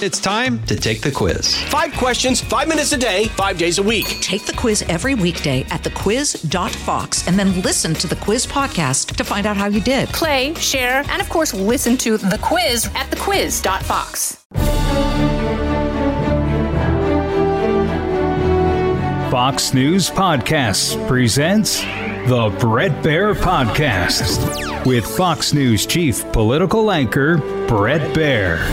It's time to take the quiz. 5 questions, 5 minutes a day, 5 days a week. Take the quiz every weekday at thequiz.fox and then listen to the quiz podcast to find out how you did. Play, share, and of course, listen to the quiz at thequiz.fox. Fox News Podcasts presents the Bret Baier Podcast with Fox News chief political anchor Bret Baier.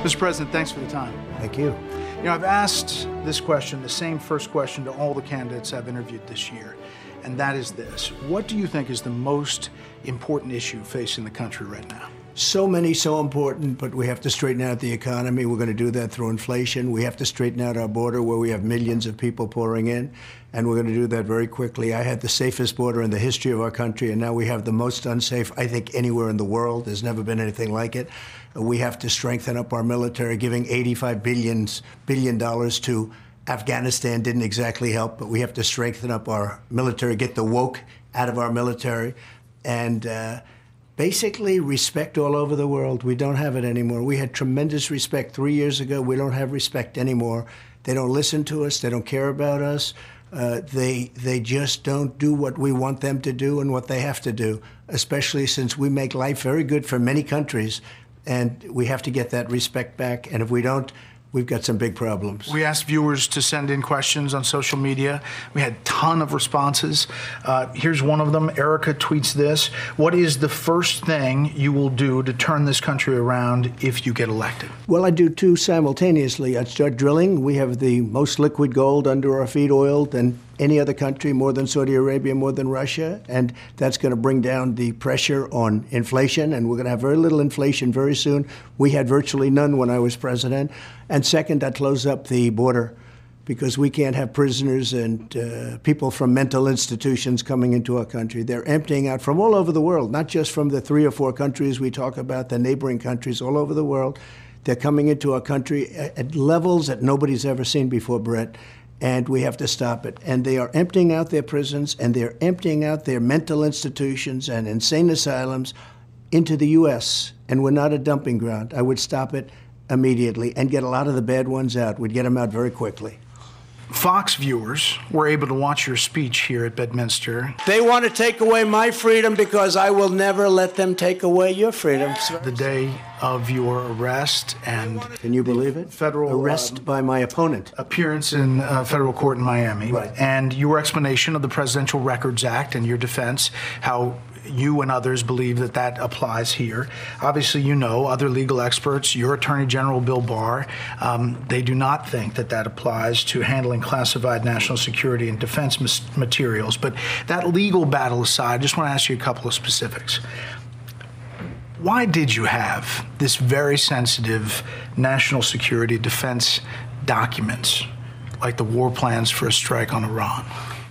Mr. President, thanks for the time. Thank you. You know, I've asked this question, the same first question to all the candidates I've interviewed this year, and that is this. What do you think is the most important issue facing the country right now? So many, so important, but we have to straighten out the economy. We're going to do that through inflation. We have to straighten out our border where we have millions of people pouring in, and we're going to do that very quickly. I had the safest border in the history of our country, and now we have the most unsafe, I think, anywhere in the world. There's never been anything like it. We have to strengthen up our military. Giving $85 billion to Afghanistan didn't exactly help, but we have to strengthen up our military, get the woke out of our military, and basically respect all over the world. We don't have it anymore. We had tremendous respect 3 years ago. We don't have respect anymore. They don't listen to us. They don't care about us. They just don't do what we want them to do and what they have to do, especially since we make life very good for many countries. And we have to get that respect back. And if we don't, we've got some big problems. We asked viewers to send in questions on social media. We had a ton of responses. Here's one of them. Erica tweets this. What is the first thing you will do to turn this country around if you get elected? Well, I do two simultaneously. I'd start drilling. We have the most liquid gold under our feet oiled than any other country, more than Saudi Arabia, more than Russia. And that's going to bring down the pressure on inflation. And we're going to have very little inflation very soon. We had virtually none when I was president. And second, I close up the border because we can't have prisoners and people from mental institutions coming into our country. They're emptying out from all over the world, not just from the 3 or 4 countries we talk about, the neighboring countries all over the world. They're coming into our country at levels that nobody's ever seen before, Brett, and we have to stop it. And they are emptying out their prisons, and they're emptying out their mental institutions and insane asylums into the U.S., and we're not a dumping ground. I would stop it immediately and get a lot of the bad ones out. We'd get them out very quickly. Fox viewers were able to watch your speech here at Bedminster. They want to take away my freedom because I will never let them take away your freedom. The day of your arrest and... Can you believe it? Federal... Arrest by my opponent. Appearance in federal court in Miami. Right. And your explanation of the Presidential Records Act and your defense, how you and others believe that that applies here. Obviously, you know, other legal experts, your Attorney General Bill Barr, they do not think that that applies to handling classified national security and defense materials. But that legal battle aside, I just want to ask you a couple of specifics. Why did you have this very sensitive national security defense documents, like the war plans for a strike on Iran?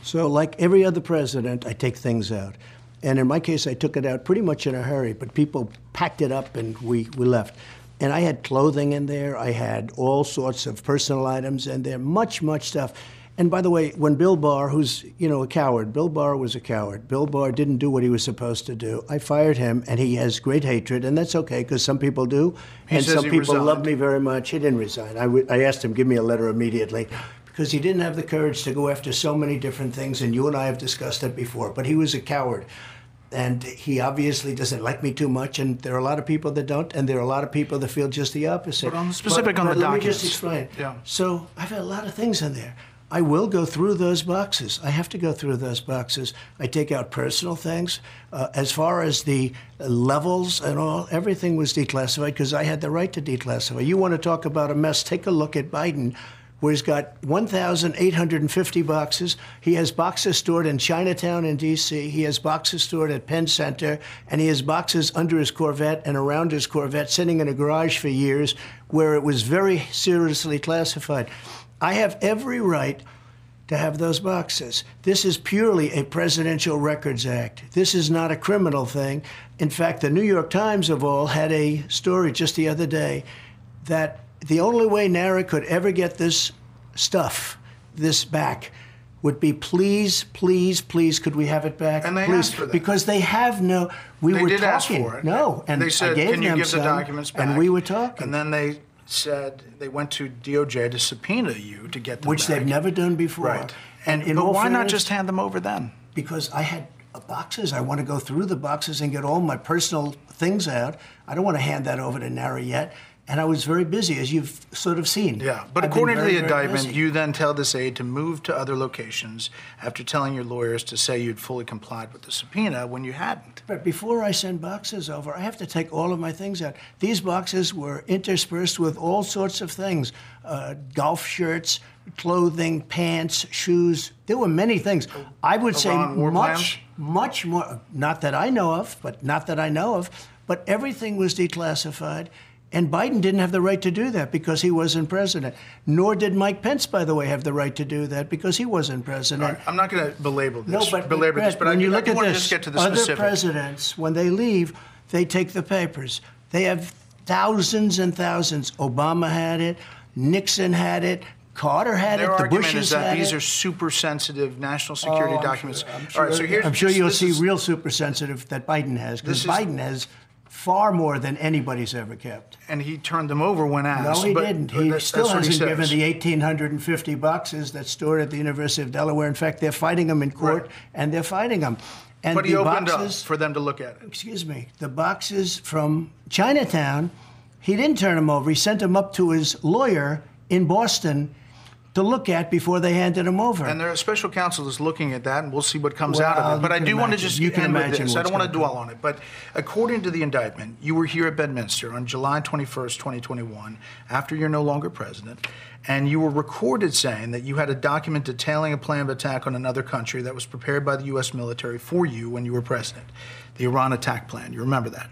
So like every other president, I take things out. And in my case, I took it out pretty much in a hurry, but people packed it up and we left. And I had clothing in there. I had all sorts of personal items in there, much, much stuff. And by the way, when Bill Barr, who's, you know, a coward, Bill Barr was a coward. Bill Barr didn't do what he was supposed to do. I fired him, and he has great hatred, and that's okay, because some people do, and some people resigned. Love me very much. He didn't resign. I asked him, give me a letter immediately, because he didn't have the courage to go after so many different things, and you and I have discussed it before, but he was a coward. And he obviously doesn't like me too much, and there are a lot of people that don't, and there are a lot of people that feel just the opposite. But on the specific on the documents. Let me just explain. Yeah. So I've had a lot of things in there. I will go through those boxes. I have to go through those boxes. I take out personal things. As far as the levels and all, everything was declassified because I had the right to declassify. You want to talk about a mess, take a look at Biden, where he's got 1,850 boxes. He has boxes stored in Chinatown in D.C. He has boxes stored at Penn Center. And he has boxes under his Corvette and around his Corvette sitting in a garage for years where it was very seriously classified. I have every right to have those boxes. This is purely a Presidential Records Act. This is not a criminal thing. In fact, the New York Times of all had a story just the other day that the only way NARA could ever get this stuff, this back, would be please, please, please, could we have it back? And they please. Asked for that. Because they have no, we they were talking. They did ask for it. No, and they said, I gave can you them give some, the documents back? And we were talking. And then they said they went to DOJ to subpoena you to get them, which they've never done before. Right. And but why not just hand them over then? Because I had boxes. I want to go through the boxes and get all my personal things out. I don't want to hand that over to NARA yet. And I was very busy, as you've sort of seen. Yeah, but according to the indictment, you then tell this aide to move to other locations after telling your lawyers to say you'd fully complied with the subpoena when you hadn't. But before I send boxes over, I have to take all of my things out. These boxes were interspersed with all sorts of things, golf shirts, clothing, pants, shoes. There were many things. I would say much, much more, not that I know of, but but everything was declassified. And Biden didn't have the right to do that because he wasn't president. Nor did Mike Pence, by the way, have the right to do that because he wasn't president. Right, I'm not going to belabor this. No, but belabor this. But when you look at this, other presidents, when they leave, they take the papers. They have thousands and thousands. Obama had it. Nixon had it. Carter had it. The Bushes had it. Their argument is that these are super sensitive national security documents. All right, so here's. I'm sure you'll see real super sensitive that Biden has, because Biden has far more than anybody's ever kept. And he turned them over when asked. No, he didn't. He still hasn't given the 1,850 boxes that's stored at the University of Delaware. In fact, they're fighting them in court, right, and they're fighting them. And but he opened up for them to look at it. Excuse me. The boxes from Chinatown, he didn't turn them over. He sent them up to his lawyer in Boston to look at before they handed him over. And their special counsel is looking at that, and we'll see what comes out of it. But I do want to just end with this. I don't want to dwell on it. But according to the indictment, you were here at Bedminster on July 21st, 2021, after you're no longer president, and you were recorded saying that you had a document detailing a plan of attack on another country that was prepared by the U.S. military for you when you were president, the Iran attack plan. You remember that?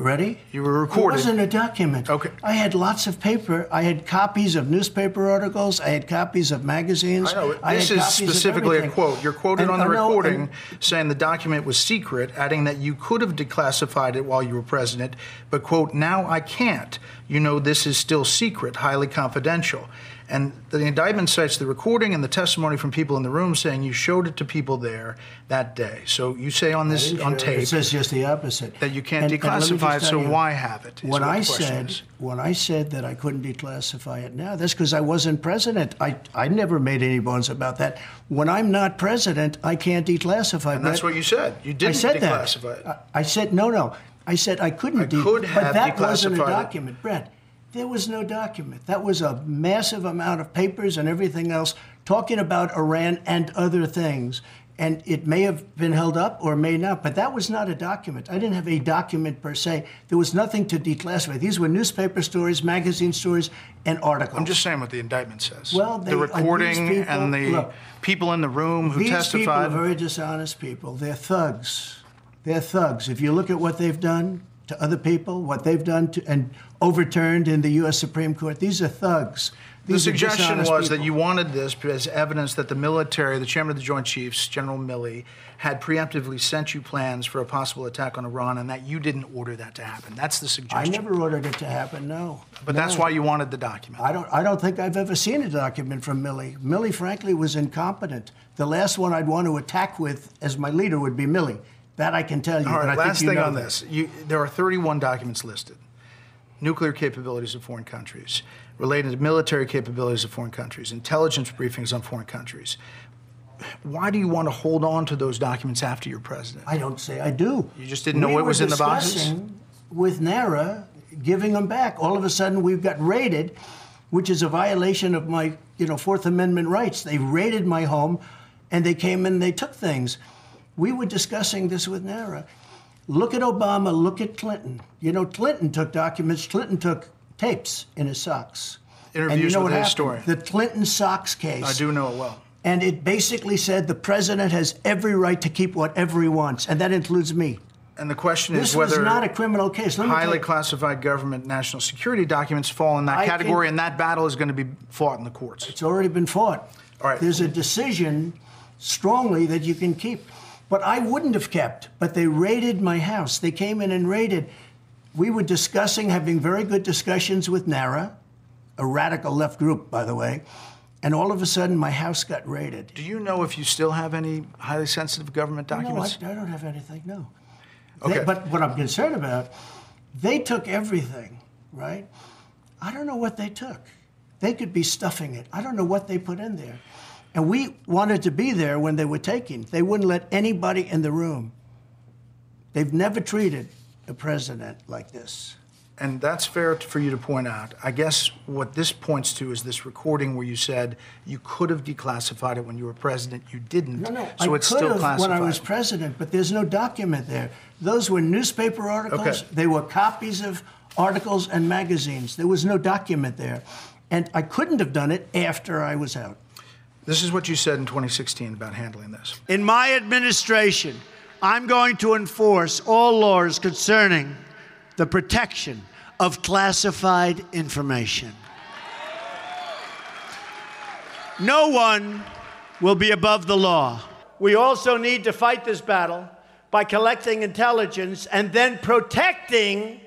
Ready? You were recorded. It wasn't a document. Okay. I had lots of paper. I had copies of newspaper articles. I had copies of magazines. I know. This is specifically a quote. You're quoted on the recording saying the document was secret, adding that you could have declassified it while you were president, but, quote, now I can't. You know, this is still secret, highly confidential. And the indictment cites the recording and the testimony from people in the room saying you showed it to people there that day. So you say on this, on tape, it says just the opposite, that you can't declassify it, so why have it? When I said that I couldn't declassify it now, that's because I wasn't president. I never made any bones about that. When I'm not president, I can't declassify it. And that's what you said. You didn't declassify it. I said, no, no. I said I couldn't declassify it. But that wasn't a document, Bret. There was no document. That was a massive amount of papers and everything else talking about Iran and other things. And it may have been held up or may not, but that was not a document. I didn't have a document per se. There was nothing to declassify. These were newspaper stories, magazine stories, and articles. I'm just saying what the indictment says. Well, the recording and the people in the room who testified. These people are very dishonest people. They're thugs. They're thugs. If you look at what they've done to other people, what they've done to, and overturned in the U.S. Supreme Court. These are thugs. These the suggestion was that you wanted this as evidence that the military, the chairman of the Joint Chiefs, General Milley, had preemptively sent you plans for a possible attack on Iran and that you didn't order that to happen. That's the suggestion. I never ordered it to happen, no. But no. That's why you wanted the document. I don't think I've ever seen a document from Milley. Milley, frankly, was incompetent. The last one I'd want to attack with as my leader would be Milley. That I can tell you. All right, last thing on this. There are 31 documents listed. Nuclear capabilities of foreign countries, related to military capabilities of foreign countries, intelligence briefings on foreign countries. Why do you want to hold on to those documents after you're president? I don't say I do. You just didn't know it was in the boxes? With NARA, giving them back. All of a sudden, we've got raided, which is a violation of my, Fourth Amendment rights. They raided my home, and they came and they took things. We were discussing this with NARA. Look at Obama, look at Clinton. Clinton took documents, Clinton took tapes in his socks. Interviews with a historian. The Clinton socks case. I do know it well. And it basically said the president has every right to keep whatever he wants, and that includes me. And the question is whether this was not a criminal case. Highly classified government national security documents fall in that category, and that battle is going to be fought in the courts. It's already been fought. All right. There's a decision strongly that you can keep. But I wouldn't have kept, but they raided my house. They came in and raided. We were discussing, having very good discussions with NARA, a radical left group, by the way, and all of a sudden my house got raided. Do you know if you still have any highly sensitive government documents? No, I don't have anything, no. Okay. But what I'm concerned about, they took everything, right? I don't know what they took. They could be stuffing it. I don't know what they put in there. And we wanted to be there when they were taking. They wouldn't let anybody in the room. They've never treated a president like this. And that's fair for you to point out. I guess what this points to is this recording where you said you could have declassified it when you were president. You didn't. No, so it's still classified. When I was president, but there's no document there. Those were newspaper articles. Okay. They were copies of articles and magazines. There was no document there. And I couldn't have done it after I was out. This is what you said in 2016 about handling this. In my administration, I'm going to enforce all laws concerning the protection of classified information. No one will be above the law. We also need to fight this battle by collecting intelligence and then protecting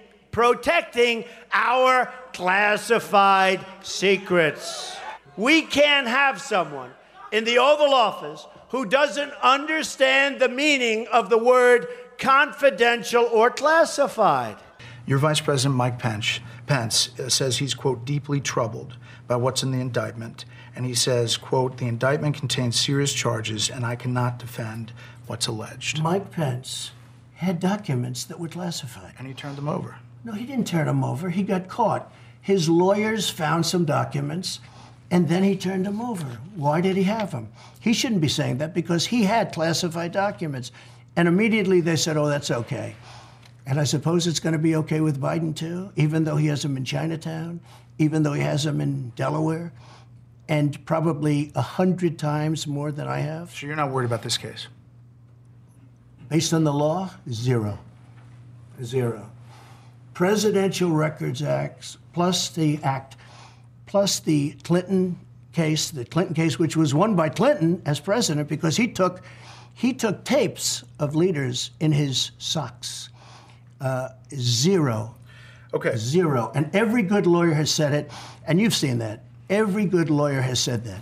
our classified secrets. We can't have someone in the Oval Office who doesn't understand the meaning of the word confidential or classified. Your Vice President Mike Pence says he's, quote, deeply troubled by what's in the indictment. And he says, quote, the indictment contains serious charges and I cannot defend what's alleged. Mike Pence had documents that were classified. And he turned them over. No, he didn't turn them over. He got caught. His lawyers found some documents, and then he turned them over. Why did he have them? He shouldn't be saying that because he had classified documents. And immediately they said, oh, that's okay. And I suppose it's going to be okay with Biden, too, even though he has them in Chinatown, even though he has them in Delaware, and probably 100 times more than I have. So you're not worried about this case? Based on the law, zero. Zero. Presidential Records Act, plus the Clinton case, which was won by Clinton as president because he took tapes of leaders in his socks. Zero. Okay. Zero. And every good lawyer has said it, and you've seen that. Every good lawyer has said that.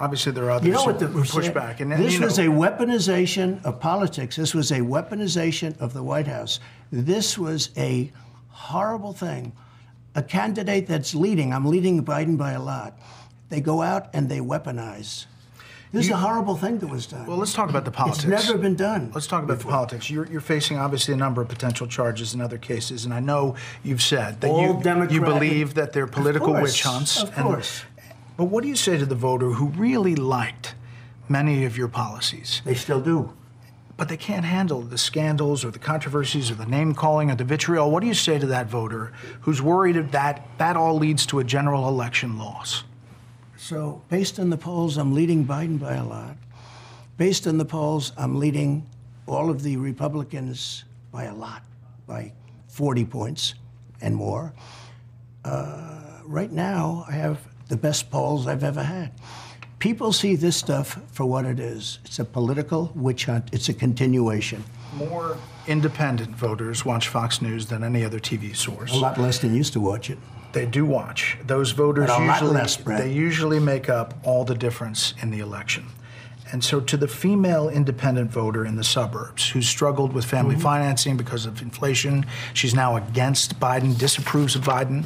Obviously, there are others who push back. This was a weaponization of politics. This was a weaponization of the White House. This was a horrible thing. A candidate that's leading, I'm leading Biden by a lot, they go out and they weaponize. This is a horrible thing that was done. Well, let's talk about the politics. It's never been done. Let's talk about the politics. You're facing, obviously, a number of potential charges in other cases, and I know you've said that you believe that they're political witch hunts. Of course. But what do you say to the voter who really liked many of your policies? They still do. But they can't handle the scandals or the controversies or the name-calling or the vitriol. What do you say to that voter who's worried that that all leads to a general election loss? So, based on the polls, I'm leading Biden by a lot. Based on the polls, I'm leading all of the Republicans by a lot, by 40 points and more. Right now, I have the best polls I've ever had. People see this stuff for what it is. It's a political witch hunt. It's a continuation. More independent voters watch Fox News than any other TV source. A lot less than used to watch it. They do watch. Those voters usually make up all the difference in the election. And so to the female independent voter in the suburbs who struggled with family financing because of inflation, she's now against Biden, disapproves of Biden,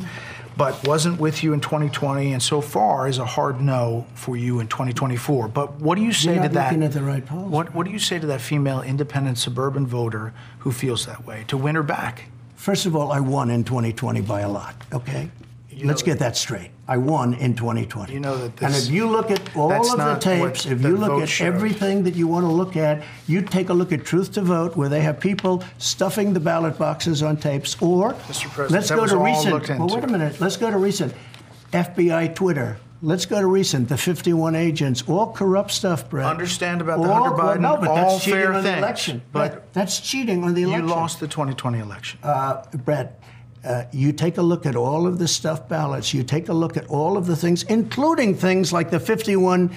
but wasn't with you in 2020, and so far is a hard no for you in 2024. But what do you say to that? You're not looking at the right polls. What do you say to that female independent suburban voter who feels that way, to win her back? First of all, I won in 2020 by a lot, okay? Let's get that straight. I won in 2020. You know that this, and if you look at all of the tapes, if you look at everything that you want to look at, you take a look at Truth to Vote, where they have people stuffing the ballot boxes on tapes, or let's go to recent. Well, wait a minute. Let's go to recent. FBI Twitter. Let's go to recent. The 51 agents. All corrupt stuff, Brett. Understand about the Hunter Biden. No, but that's cheating on the election. But that's cheating on the election. You lost the 2020 election. Brett. You take a look at all of the stuffed ballots. You take a look at all of the things, including things like the 51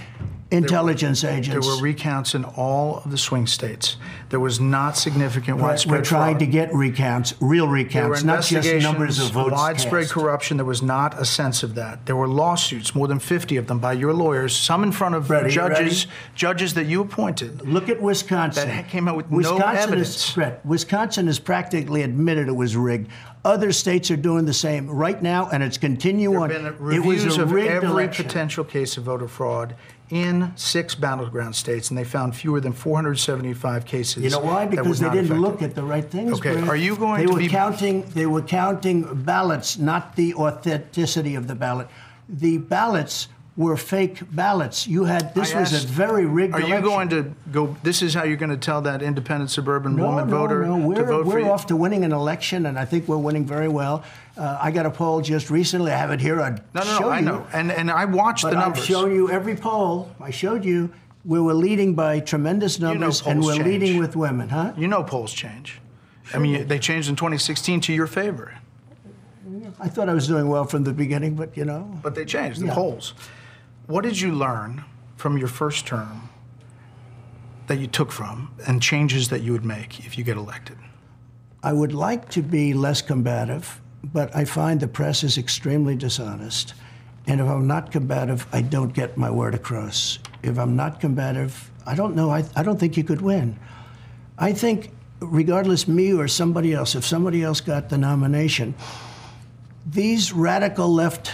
intelligence agents. There were recounts in all of the swing states. There was not significant widespread. We're trying to get recounts, real recounts, not just numbers of votes. Widespread corruption. There was not a sense of that. There were lawsuits, more than 50 of them, by your lawyers, some in front of judges that you appointed. Look at Wisconsin. That came out with no evidence. Wisconsin has practically admitted it was rigged. Other states are doing the same right now, and it's continuing. There have been reviews of every potential case of voter fraud in 6 battleground states, and they found fewer than 475 cases. You know why? Because they didn't look at the right things. Okay, are you going to be counting? They were counting ballots, not the authenticity of the ballot. The ballots were fake ballots. You had, this was a very rigged election. Are you going to go, this is how you're going to tell that independent suburban woman voter to vote for you? We're off to winning an election, and I think we're winning very well. I got a poll just recently. I have it here. No, I know. And I watched the numbers. I've shown you every poll. I showed you. We were leading by tremendous numbers, and we're leading with women, huh? You know polls change. I mean, they changed in 2016 to your favor. I thought I was doing well from the beginning, but, you know. But they changed the polls. What did you learn from your first term that you took from and changes that you would make if you get elected? I would like to be less combative, but I find the press is extremely dishonest. And if I'm not combative, I don't get my word across. If I'm not combative, I don't know. I don't think you could win. I think, regardless, me or somebody else, if somebody else got the nomination, these radical left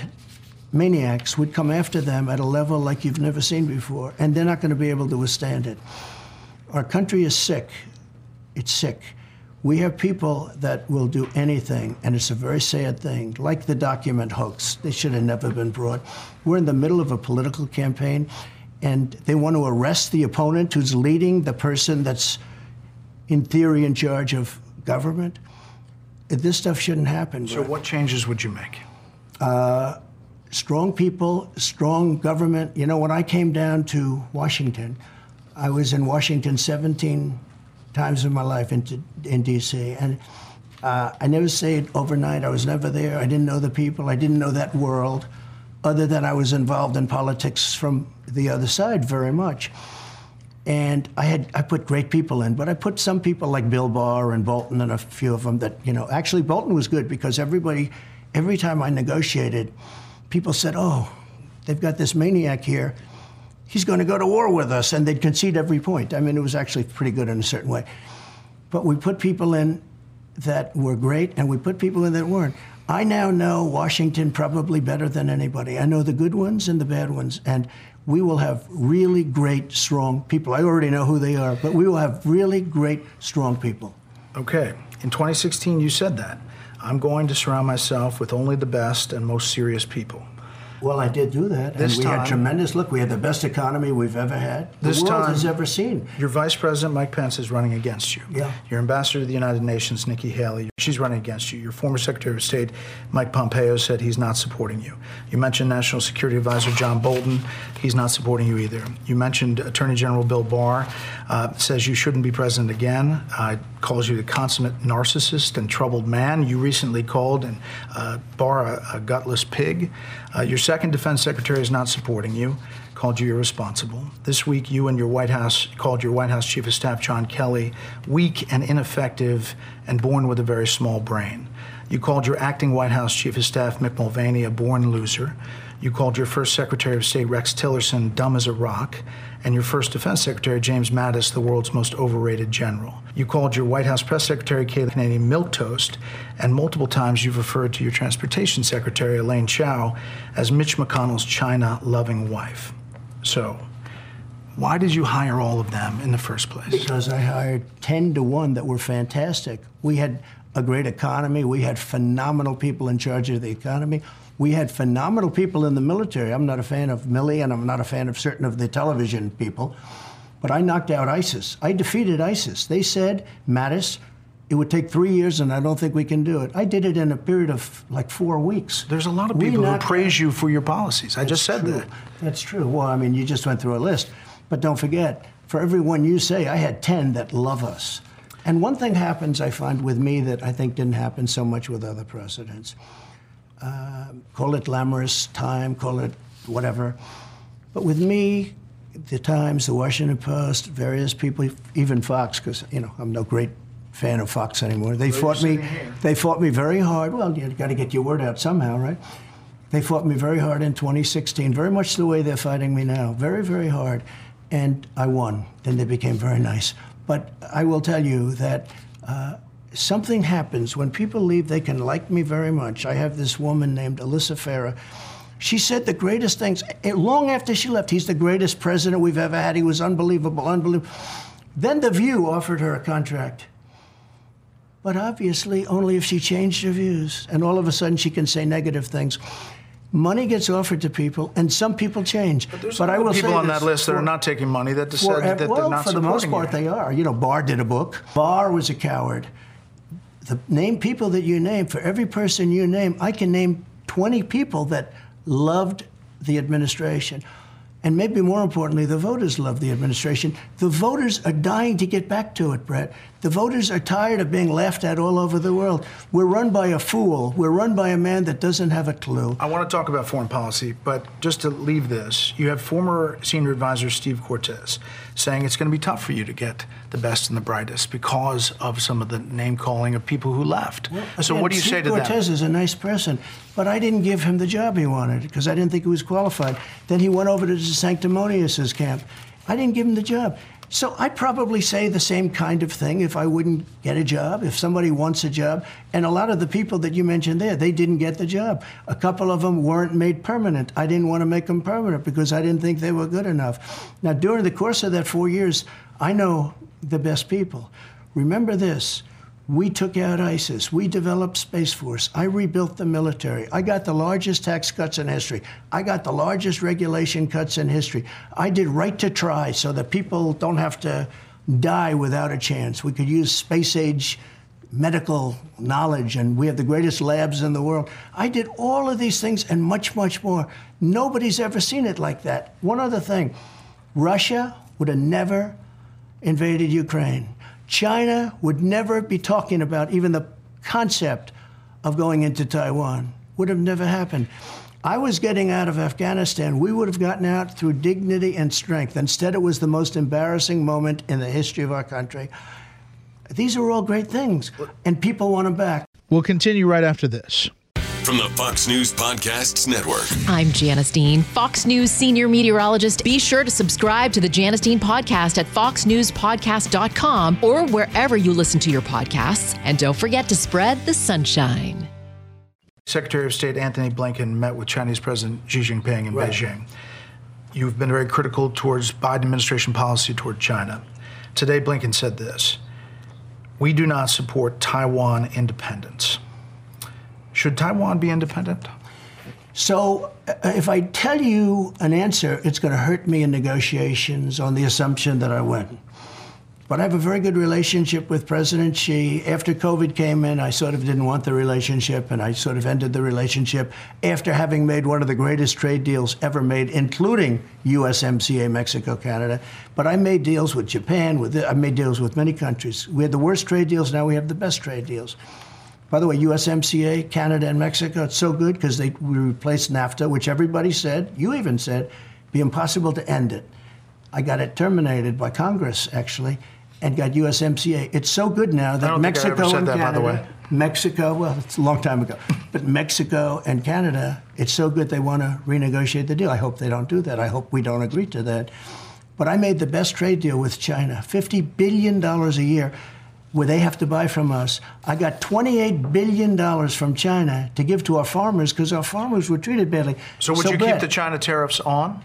maniacs would come after them at a level like you've never seen before, and they're not going to be able to withstand it. Our country is sick. It's sick. We have people that will do anything, and it's a very sad thing, like the document hoax. They should have never been brought. We're in the middle of a political campaign, and they want to arrest the opponent who's leading the person that's, in theory, in charge of government. This stuff shouldn't happen. So what changes would you make? Strong people, strong government. You know, when I came down to Washington, I was in Washington 17 times in my life in D.C. And I never stayed overnight. I was never there. I didn't know the people. I didn't know that world, other than I was involved in politics from the other side very much. And I put great people in, but I put some people like Bill Barr and Bolton and a few of them that, you know, actually Bolton was good because every time I negotiated, people said, oh, they've got this maniac here. He's going to go to war with us. And they'd concede every point. I mean, it was actually pretty good in a certain way. But we put people in that were great, and we put people in that weren't. I now know Washington probably better than anybody. I know the good ones and the bad ones. And we will have really great, strong people. I already know who they are, but we will have really great, strong people. Okay. In 2016, you said that. I'm going to surround myself with only the best and most serious people. Well, I did do that. This time, we had tremendous, look, we had the best economy we've ever had. The world has ever seen. Your Vice President, Mike Pence, is running against you. Yeah. Your Ambassador to the United Nations, Nikki Haley, she's running against you. Your former Secretary of State, Mike Pompeo, said he's not supporting you. You mentioned National Security Advisor John Bolton. He's not supporting you either. You mentioned Attorney General Bill Barr, says you shouldn't be president again, calls you the consummate narcissist and troubled man. You recently called Barr a gutless pig. Your second defense secretary is not supporting you, called you irresponsible. This week, you and your White House called your White House Chief of Staff, John Kelly, weak and ineffective and born with a very small brain. You called your acting White House Chief of Staff, Mick Mulvaney, a born loser. You called your first Secretary of State, Rex Tillerson, dumb as a rock, and your first Defense Secretary, James Mattis, the world's most overrated general. You called your White House Press Secretary, Kayleigh Kennedy, milquetoast, and multiple times you've referred to your Transportation Secretary, Elaine Chao, as Mitch McConnell's China-loving wife. So, why did you hire all of them in the first place? Because I hired 10-to-1 that were fantastic. We had a great economy. We had phenomenal people in charge of the economy. We had phenomenal people in the military. I'm not a fan of Milley, and I'm not a fan of certain of the television people. But I knocked out ISIS. I defeated ISIS. They said, Mattis, it would take 3 years, and I don't think we can do it. I did it in a period of, like, 4 weeks. There's a lot of people who praise you for your policies. I just said that. That's true. Well, I mean, you just went through a list. But don't forget, for every one you say, I had 10 that love us. And one thing happens, I find, with me that I think didn't happen so much with other presidents. Call it glamorous time, call it whatever. But with me, the Times, the Washington Post, various people, even Fox, because, you know, I'm no great fan of Fox anymore. They fought me very hard. Well, you've got to get your word out somehow, right? They fought me very hard in 2016, very much the way they're fighting me now, very, very hard. And I won. Then they became very nice. But I will tell you that something happens. When people leave, they can like me very much. I have this woman named Alyssa Farah. She said the greatest things, long after she left. He's the greatest president we've ever had. He was unbelievable, unbelievable. Then The View offered her a contract. But obviously, only if she changed her views. And all of a sudden, she can say negative things. Money gets offered to people, and some people change. But I will say people on that list that are not taking money that decided that they're not supporting it. Well, for the most part, they are. You know, Barr did a book. Barr was a coward. The name people that you name, for every person you name, I can name 20 people that loved the administration. And maybe more importantly, the voters love the administration. The voters are dying to get back to it, Brett. The voters are tired of being laughed at all over the world. We're run by a fool. We're run by a man that doesn't have a clue. I want to talk about foreign policy, but just to leave this, you have former senior advisor Steve Cortez saying it's going to be tough for you to get the best and the brightest because of some of the name-calling of people who left. Well, so again, what do you say to that? Steve Cortez is a nice person, but I didn't give him the job he wanted because I didn't think he was qualified. Then he went over to the Sanctimonious' camp. I didn't give him the job. So I probably say the same kind of thing if I wouldn't get a job, if somebody wants a job. And a lot of the people that you mentioned there, they didn't get the job. A couple of them weren't made permanent. I didn't want to make them permanent because I didn't think they were good enough. Now, during the course of that 4 years, I know the best people. Remember this. We took out ISIS. We developed Space Force. I rebuilt the military. I got the largest tax cuts in history. I got the largest regulation cuts in history. I did right to try so that people don't have to die without a chance. We could use space-age medical knowledge, and we have the greatest labs in the world. I did all of these things and much, much more. Nobody's ever seen it like that. One other thing, Russia would have never invaded Ukraine. China would never be talking about even the concept of going into Taiwan. Would have never happened. I was getting out of Afghanistan. We would have gotten out through dignity and strength. Instead, it was the most embarrassing moment in the history of our country. These are all great things, and people want them back. We'll continue right after this. From the Fox News Podcasts Network. I'm Janice Dean, Fox News senior meteorologist. Be sure to subscribe to the Janice Dean Podcast at foxnewspodcast.com or wherever you listen to your podcasts. And don't forget to spread the sunshine. Secretary of State Anthony Blinken met with Chinese President Xi Jinping in Beijing. You've been very critical towards Biden administration policy toward China. Today, Blinken said this: "We do not support Taiwan independence." Should Taiwan be independent? So if I tell you an answer, it's going to hurt me in negotiations on the assumption that I win. But I have a very good relationship with President Xi. After COVID came in, I sort of didn't want the relationship, and I sort of ended the relationship after having made one of the greatest trade deals ever made, including USMCA, Mexico, Canada. But I made deals with Japan. I made deals with many countries. We had the worst trade deals. Now we have the best trade deals. By the way, USMCA, Canada, and Mexico, it's so good because we replaced NAFTA, which everybody said, you even said, it'd be impossible to end it. I got it terminated by Congress, actually, and got USMCA. It's so good now that Mexico, well, it's a long time ago, but Mexico and Canada, it's so good they want to renegotiate the deal. I hope they don't do that. I hope we don't agree to that. But I made the best trade deal with China, $50 billion a year. Where they have to buy from us. I got $28 billion from China to give to our farmers because our farmers were treated badly. So would you keep the China tariffs on?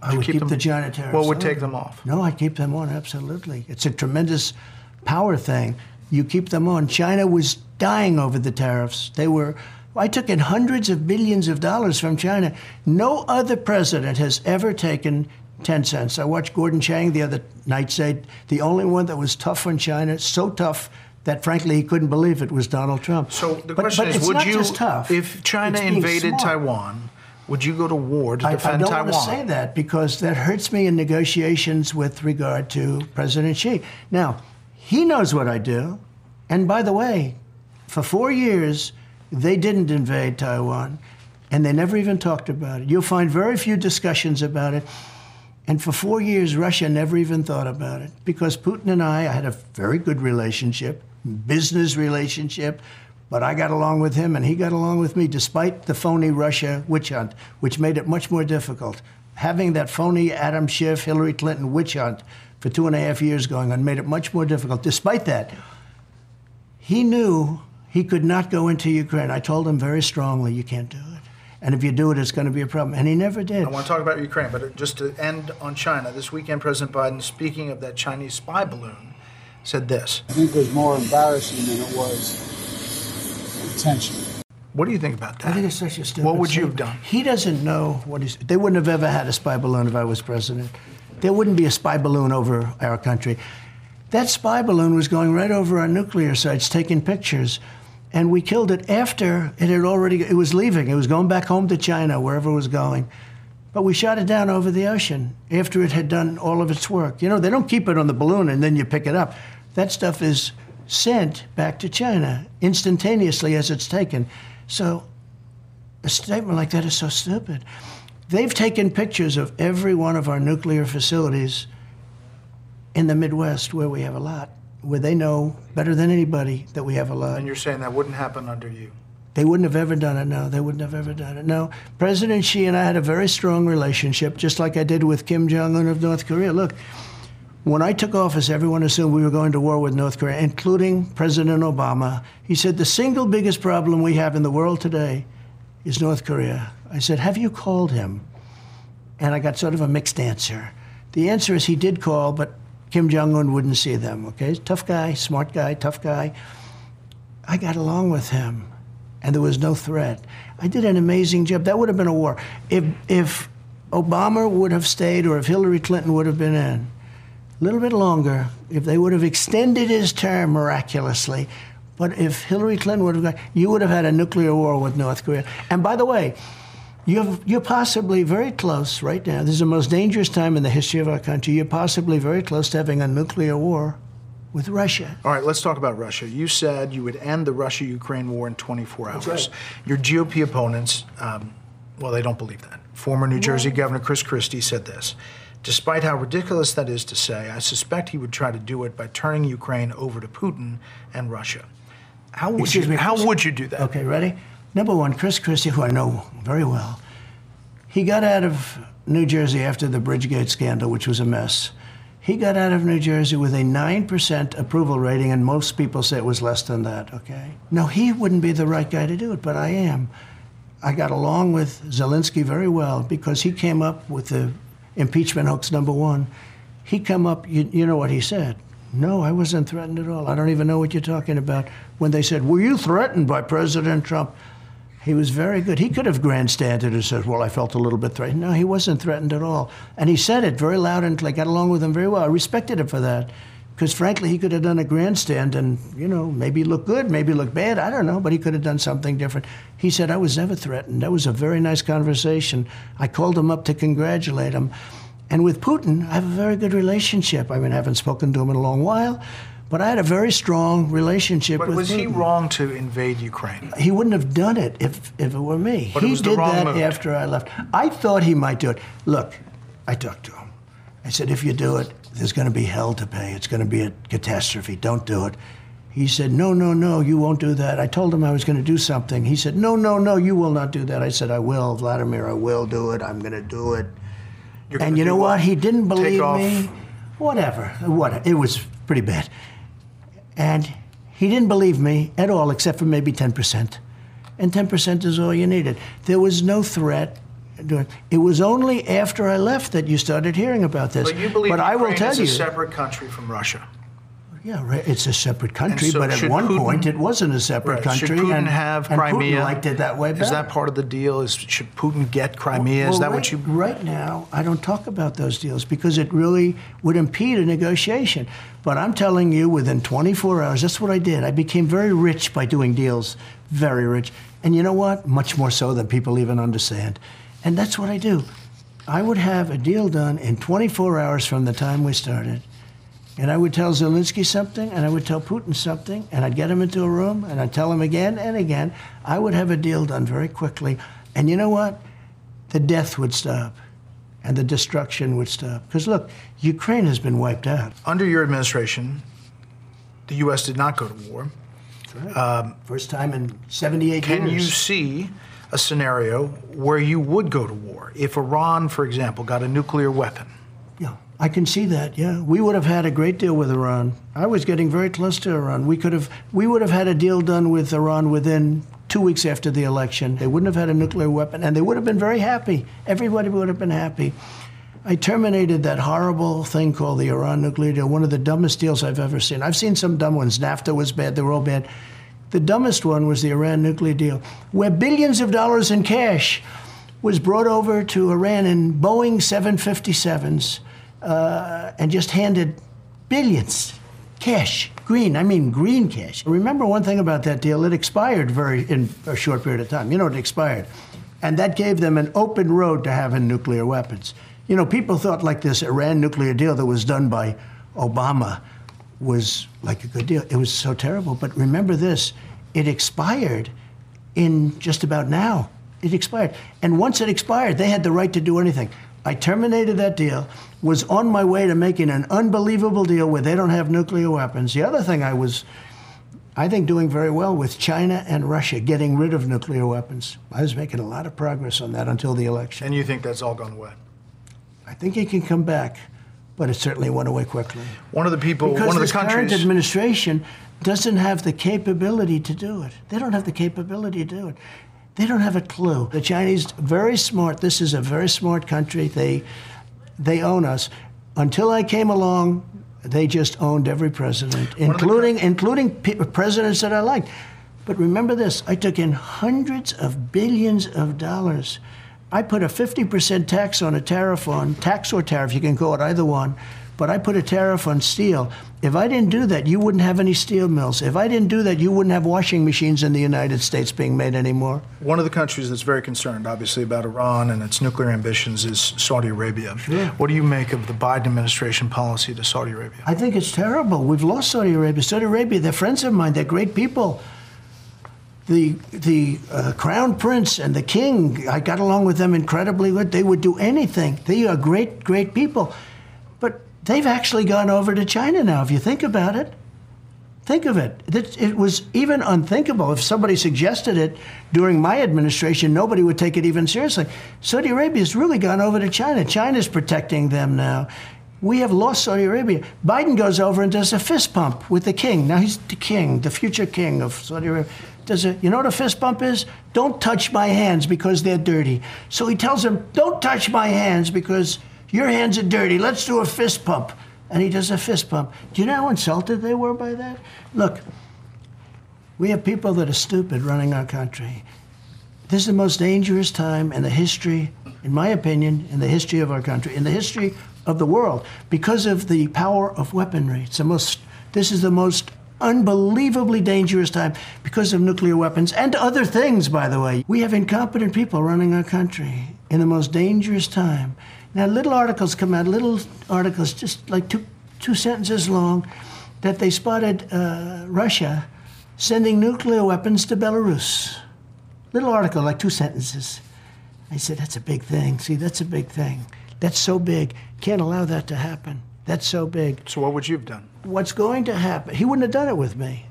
I would keep the China tariffs on. What would take them off? No, I keep them on, absolutely. It's a tremendous power thing. You keep them on. China was dying over the tariffs. I took in hundreds of billions of dollars from China. No other president has ever taken 10 cents. I watched Gordon Chang the other night say the only one that was tough on China, so tough that, frankly, he couldn't believe it, was Donald Trump. So the question is, would you, if China invaded Taiwan, would you go to war to defend Taiwan? I don't want to say that because that hurts me in negotiations with regard to President Xi. Now, he knows what I do. And by the way, for 4 years, they didn't invade Taiwan, and they never even talked about it. You'll find very few discussions about it. And for 4 years, Russia never even thought about it because Putin and I had a very good relationship, business relationship, but I got along with him and he got along with me despite the phony Russia witch hunt, which made it much more difficult. Having that phony Adam Schiff, Hillary Clinton witch hunt for 2.5 years going on made it much more difficult. Despite that, He knew he could not go into Ukraine. I told him very strongly, you can't do it. And if you do it, it's going to be a problem. And he never did. I want to talk about Ukraine, but just to end on China, this weekend, President Biden, speaking of that Chinese spy balloon, said this. I think it was more embarrassing than it was intentional. What do you think about that? I think it's such a stupid What would you have done? He doesn't know what he's... They wouldn't have ever had a spy balloon if I was president. There wouldn't be a spy balloon over our country. That spy balloon was going right over our nuclear sites, taking pictures, and we killed it after it had already... It was leaving. It was going back home to China, wherever it was going. But we shot it down over the ocean after it had done all of its work. You know, they don't keep it on the balloon and then you pick it up. That stuff is sent back to China instantaneously as it's taken. So a statement like that is so stupid. They've taken pictures of every one of our nuclear facilities in the Midwest, where we have a lot, where they know better than anybody that we have a lot. And you're saying that wouldn't happen under you? They wouldn't have ever done it, no. They wouldn't have ever done it, no. President Xi and I had a very strong relationship, just like I did with Kim Jong-un of North Korea. Look, when I took office, everyone assumed we were going to war with North Korea, including President Obama. He said, the single biggest problem we have in the world today is North Korea. I said, have you called him? And I got sort of a mixed answer. The answer is he did call, but Kim Jong-un wouldn't see them, okay? Tough guy, smart guy, tough guy. I got along with him, and there was no threat. I did an amazing job. That would have been a war. If Obama would have stayed, or if Hillary Clinton would have been in a little bit longer, if they would have extended his term miraculously, but if Hillary Clinton would have gone, you would have had a nuclear war with North Korea. And by the way, you're possibly very close right now. This is the most dangerous time in the history of our country. You're possibly very close to having a nuclear war with Russia. All right, let's talk about Russia. You said you would end the Russia-Ukraine war in 24 hours. That's right. Your GOP opponents, well, they don't believe that. Former New Jersey Governor Chris Christie said this. Despite how ridiculous that is to say, I suspect he would try to do it by turning Ukraine over to Putin and Russia. How would you do that? Okay, ready? Number one, Chris Christie, who I know very well, he got out of New Jersey after the Bridgegate scandal, which was a mess. He got out of New Jersey with a 9% approval rating, and most people say it was less than that, okay? No, he wouldn't be the right guy to do it, but I am. I got along with Zelensky very well because he came up with the impeachment hoax number one. He come up, you know what he said. No, I wasn't threatened at all. I don't even know what you're talking about. When they said, were you threatened by President Trump? He was very good. He could have grandstanded and said, well, I felt a little bit threatened. No, he wasn't threatened at all. And he said it very loud and I got along with him very well. I respected him for that. Because frankly, he could have done a grandstand and, you know, maybe look good, maybe look bad, I don't know, but he could have done something different. He said, I was never threatened. That was a very nice conversation. I called him up to congratulate him. And with Putin, I have a very good relationship. I mean, I haven't spoken to him in a long while. But I had a very strong relationship with Putin. But was he wrong to invade Ukraine? He wouldn't have done it if it were me. But he did that after I left. I thought he might do it. Look, I talked to him. I said, if you do it, there's going to be hell to pay. It's going to be a catastrophe. Don't do it. He said, no, no, no, you won't do that. I told him I was going to do something. He said, no, no, no, you will not do that. I said, I will, Vladimir, I will do it. I'm going to do it. And you know what? He didn't believe me. Whatever. It was pretty bad. And he didn't believe me at all, except for maybe 10%. And 10% is all you needed. There was no threat. It was only after I left that you started hearing about this. But you believe Ukraine is a separate country from Russia? Yeah, it's a separate country, but at one point it wasn't a separate country. Should Putin have Crimea? Putin liked it that way better. Is that part of the deal? Should Putin get Crimea? Is that what you... Right now, I don't talk about those deals because it really would impede a negotiation. But I'm telling you, within 24 hours, that's what I did. I became very rich by doing deals, very rich. And you know what? Much more so than people even understand. And that's what I do. I would have a deal done in 24 hours from the time we started. And I would tell Zelensky something, and I would tell Putin something, and I'd get him into a room, and I'd tell him again and again. I would have a deal done very quickly. And you know what? The death would stop, and the destruction would stop. Because look, Ukraine has been wiped out. Under your administration, the U.S. did not go to war. Right. First time in 78 years. Can you see a scenario where you would go to war if Iran, for example, got a nuclear weapon? Yeah. I can see that, yeah. We would have had a great deal with Iran. I was getting very close to Iran. We would have had a deal done with Iran within 2 weeks after the election. They wouldn't have had a nuclear weapon, and they would have been very happy. Everybody would have been happy. I terminated that horrible thing called the Iran nuclear deal, one of the dumbest deals I've ever seen. I've seen some dumb ones. NAFTA was bad. They were all bad. The dumbest one was the Iran nuclear deal, where billions of dollars in cash was brought over to Iran in Boeing 757s and just handed billions, cash, green, I mean green cash. Remember one thing about that deal, it expired in a short period of time. You know, it expired. And that gave them an open road to having nuclear weapons. You know, people thought like this Iran nuclear deal that was done by Obama was like a good deal. It was so terrible. But remember this, it expired in just about now. It expired. And once it expired, they had the right to do anything. I terminated that deal, was on my way to making an unbelievable deal where they don't have nuclear weapons. The other thing I think doing very well with China and Russia, getting rid of nuclear weapons. I was making a lot of progress on that until the election. And you think that's all gone away? I think it can come back, but it certainly went away quickly. One of the people, because one of the countries... Because the current administration doesn't have the capability to do it. They don't have the capability to do it. They don't have a clue. The Chinese, very smart. This is a very smart country. They own us. Until I came along, they just owned every president, including presidents that I liked. But remember this, I took in hundreds of billions of dollars. I put a 50% tax on a tariff on, tax or tariff, you can call it either one, but I put a tariff on steel. If I didn't do that, you wouldn't have any steel mills. If I didn't do that, you wouldn't have washing machines in the United States being made anymore. One of the countries that's very concerned, obviously, about Iran and its nuclear ambitions is Saudi Arabia. Sure. What do you make of the Biden administration policy to Saudi Arabia? I think it's terrible. We've lost Saudi Arabia. Saudi Arabia, they're friends of mine, they're great people. The crown prince and the king, I got along with them incredibly good. They would do anything. They are great, great people. But they've actually gone over to China now, if you think about it. Think of it. It was even unthinkable. If somebody suggested it during my administration, nobody would take it even seriously. Saudi Arabia's really gone over to China. China's protecting them now. We have lost Saudi Arabia. Biden goes over and does a fist bump with the king. Now he's the king, the future king of Saudi Arabia. You know what a fist bump is? Don't touch my hands because they're dirty. So he tells him, don't touch my hands because your hands are dirty. Let's do a fist bump. And he does a fist bump. Do you know how insulted they were by that? Look, we have people that are stupid running our country. This is the most dangerous time in the history, in my opinion, in the history of our country, in the history of the world, because of the power of weaponry. This is the most unbelievably dangerous time because of nuclear weapons and other things, by the way. We have incompetent people running our country in the most dangerous time. Now, little articles come out, little articles just like two sentences long, that they spotted Russia sending nuclear weapons to Belarus. Little article, like two sentences. I said, that's a big thing. See, that's a big thing. That's so big. Can't allow that to happen. That's so big. So what would you have done? What's going to happen? He wouldn't have done it with me.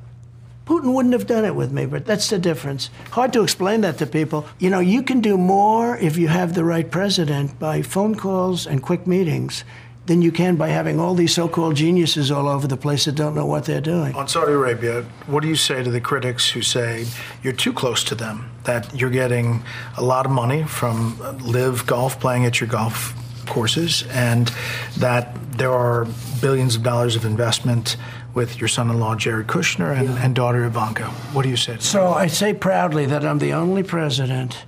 Putin wouldn't have done it with me, but that's the difference. Hard to explain that to people. You know, you can do more if you have the right president by phone calls and quick meetings than you can by having all these so-called geniuses all over the place that don't know what they're doing. On Saudi Arabia, what do you say to the critics who say you're too close to them, that you're getting a lot of money from LIV Golf, playing at your golf courses, and that there are billions of dollars of investment with your son-in-law, Jared Kushner, and daughter, Ivanka? What do you say to that? So I say proudly that I'm the only president.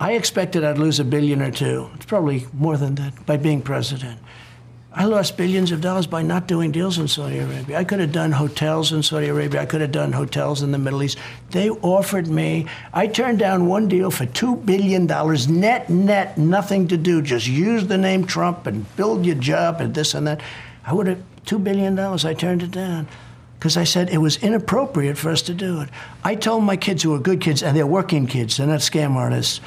I expected I'd lose $1 billion or $2 billion. It's probably more than that by being president. I lost billions of dollars by not doing deals in Saudi Arabia. I could have done hotels in Saudi Arabia. I could have done hotels in the Middle East. They offered me. I turned down one deal for $2 billion, net, nothing to do. Just use the name Trump and build your job and this and that. I would have, $2 billion, I turned it down because I said it was inappropriate for us to do it. I told my kids, who are good kids, and they're working kids, they're not scam artists.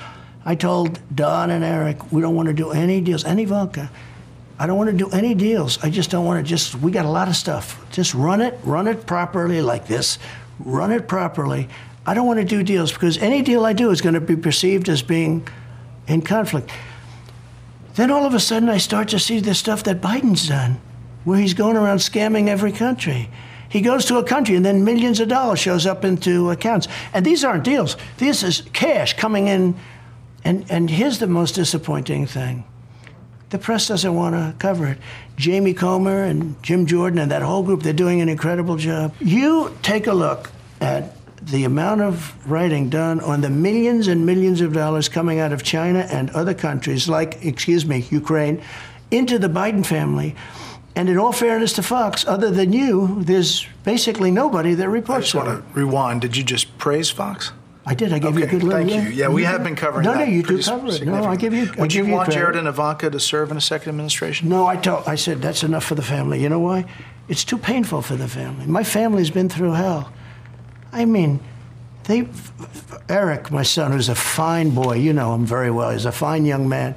I told Don and Eric, we don't want to do any deals, and Ivanka. I don't want to do any deals. I just don't want to we got a lot of stuff. Just run it properly like this. Run it properly. I don't want to do deals because any deal I do is going to be perceived as being in conflict. Then all of a sudden I start to see the stuff that Biden's done, where he's going around scamming every country. He goes to a country and then millions of dollars shows up into accounts. And these aren't deals. This is cash coming in. And here's the most disappointing thing. The press doesn't want to cover it. Jamie Comer and Jim Jordan and that whole group, they're doing an incredible job. You take a look at the amount of writing done on the millions and millions of dollars coming out of China and other countries like, Ukraine, into the Biden family. And in all fairness to Fox, other than you, there's basically nobody that reports on it. I just want to rewind. Did you just praise Fox? I did. I gave you a good little. Thank you. Yeah, we have been covering that. No, you do cover it. No, I give you. Would you want Jared and Ivanka to serve in a second administration? No, I said that's enough for the family. You know why? It's too painful for the family. My family's been through hell. I mean, Eric, my son, who's a fine boy. You know him very well. He's a fine young man.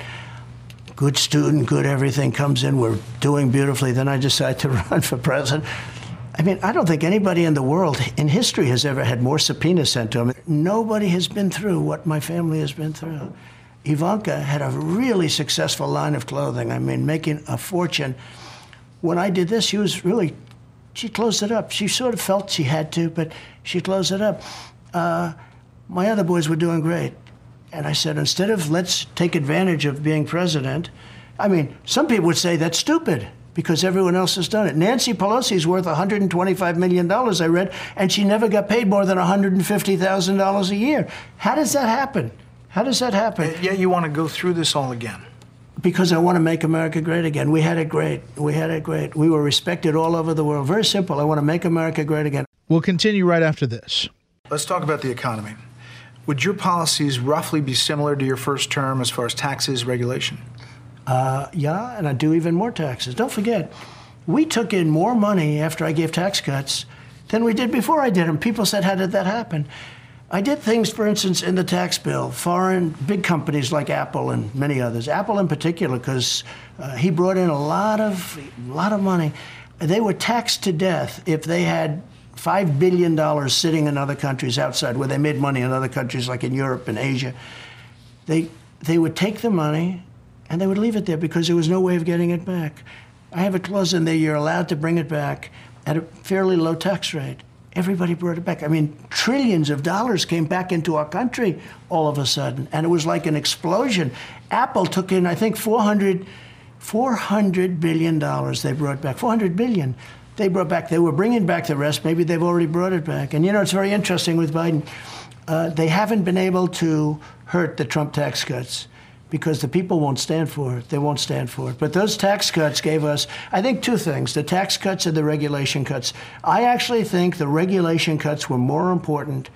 Good student, good everything, comes in. We're doing beautifully. Then I decide to run for president. I mean, I don't think anybody in the world in history has ever had more subpoenas sent to him. Nobody has been through what my family has been through. Ivanka had a really successful line of clothing. I mean, making a fortune. When I did this, she closed it up. She sort of felt she had to, but she closed it up. My other boys were doing great. And I said, instead of let's take advantage of being president, I mean, some people would say that's stupid, because everyone else has done it. Nancy Pelosi's worth $125 million, I read, and she never got paid more than $150,000 a year. How does that happen? How does that happen? Yeah, you want to go through this all again. Because I want to make America great again. We had it great. We had it great. We were respected all over the world. Very simple. I want to make America great again. We'll continue right after this. Let's talk about the economy. Would your policies roughly be similar to your first term as far as taxes, regulation? Yeah, and I do even more taxes. Don't forget, we took in more money after I gave tax cuts than we did before I did them. People said, how did that happen? I did things, for instance, in the tax bill, foreign big companies like Apple and many others. Apple in particular, because he brought in a lot of money. They were taxed to death if they had $5 billion sitting in other countries outside, where they made money in other countries like in Europe and Asia. They would take the money, and they would leave it there because there was no way of getting it back. I have a clause in there, you're allowed to bring it back at a fairly low tax rate. Everybody brought it back. I mean, trillions of dollars came back into our country all of a sudden, and it was like an explosion. Apple took in, I think, $400 billion they brought back, $400 billion they brought back. They were bringing back the rest. Maybe they've already brought it back. And, you know, it's very interesting with Biden. They haven't been able to hurt the Trump tax cuts, because the people won't stand for it. They won't stand for it. But those tax cuts gave us, I think, two things, the tax cuts and the regulation cuts. I actually think the regulation cuts were more important.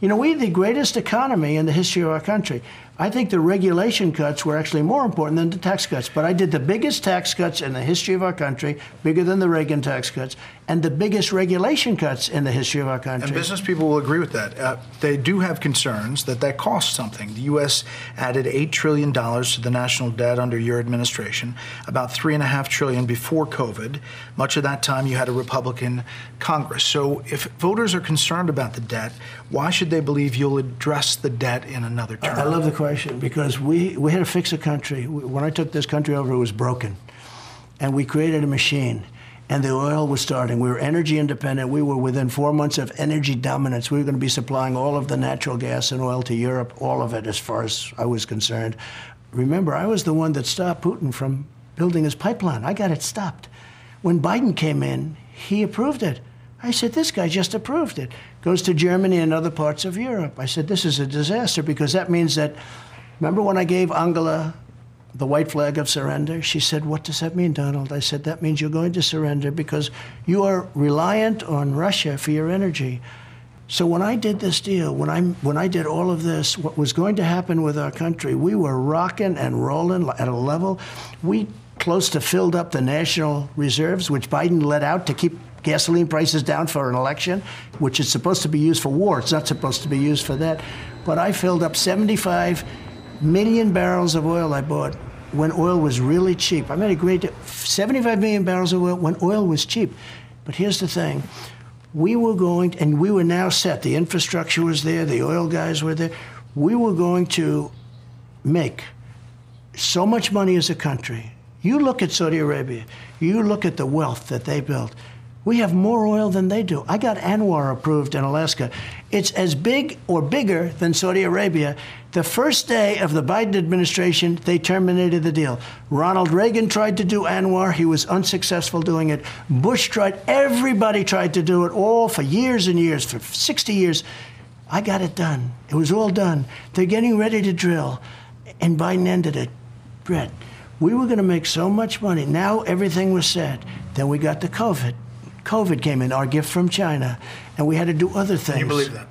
You know, we had the greatest economy in the history of our country. I think the regulation cuts were actually more important than the tax cuts. But I did the biggest tax cuts in the history of our country, bigger than the Reagan tax cuts, and the biggest regulation cuts in the history of our country. And business people will agree with that. They do have concerns that that costs something. The U.S. added $8 trillion to the national debt under your administration, about $3.5 trillion before COVID. Much of that time you had a Republican Congress. So if voters are concerned about the debt, why should they believe you'll address the debt in another term? I love the question. Because we had to fix a country. When I took this country over, it was broken. And we created a machine. And the oil was starting. We were energy independent. We were within 4 months of energy dominance. We were going to be supplying all of the natural gas and oil to Europe, all of it, as far as I was concerned. Remember, I was the one that stopped Putin from building his pipeline. I got it stopped. When Biden came in, he approved it. I said, this guy just approved it. Goes to Germany and other parts of Europe. I said, this is a disaster, because that means that, remember when I gave Angela the white flag of surrender? She said, what does that mean, Donald? I said, that means you're going to surrender because you are reliant on Russia for your energy. So when I did this deal, when I did all of this, what was going to happen with our country, we were rocking and rolling at a level. We close to filled up the national reserves, which Biden let out to keep gasoline prices down for an election, which is supposed to be used for war. It's not supposed to be used for that. But I filled up 75 million barrels of oil I bought when oil was really cheap. I made a great deal. 75 million barrels of oil when oil was cheap. But here's the thing. We were going, and we were now set. The infrastructure was there. The oil guys were there. We were going to make so much money as a country. You look at Saudi Arabia, you look at the wealth that they built. We have more oil than they do. I got Anwar approved in Alaska. It's as big or bigger than Saudi Arabia. The first day of the Biden administration, they terminated the deal. Ronald Reagan tried to do Anwar. He was unsuccessful doing it. Bush tried. Everybody tried to do it all for years and years, for 60 years. I got it done. It was all done. They're getting ready to drill. And Biden ended it. Bret, we were going to make so much money. Now everything was said. Then we got the COVID. COVID came in, our gift from China, and we had to do other things. You believe that?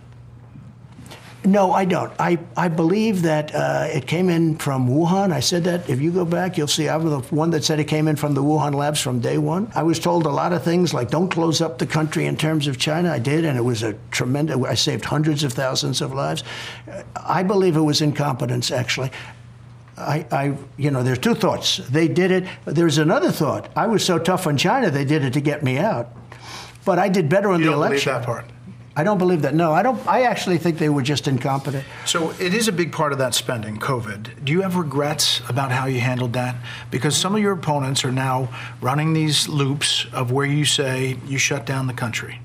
No, I don't. I believe that it came in from Wuhan. I said that. If you go back, you'll see I was the one that said it came in from the Wuhan labs from day one. I was told a lot of things like don't close up the country in terms of China. I did, and it was a tremendous, I saved hundreds of thousands of lives. I believe it was incompetence, actually. You know, there's two thoughts. They did it. There's another thought. I was so tough on China, they did it to get me out. But I did better on the election. You don't believe that part? I don't believe that. No, I don't. I actually think they were just incompetent. So it is a big part of that spending, COVID. Do you have regrets about how you handled that? Because some of your opponents are now running these loops of where you say you shut down the country.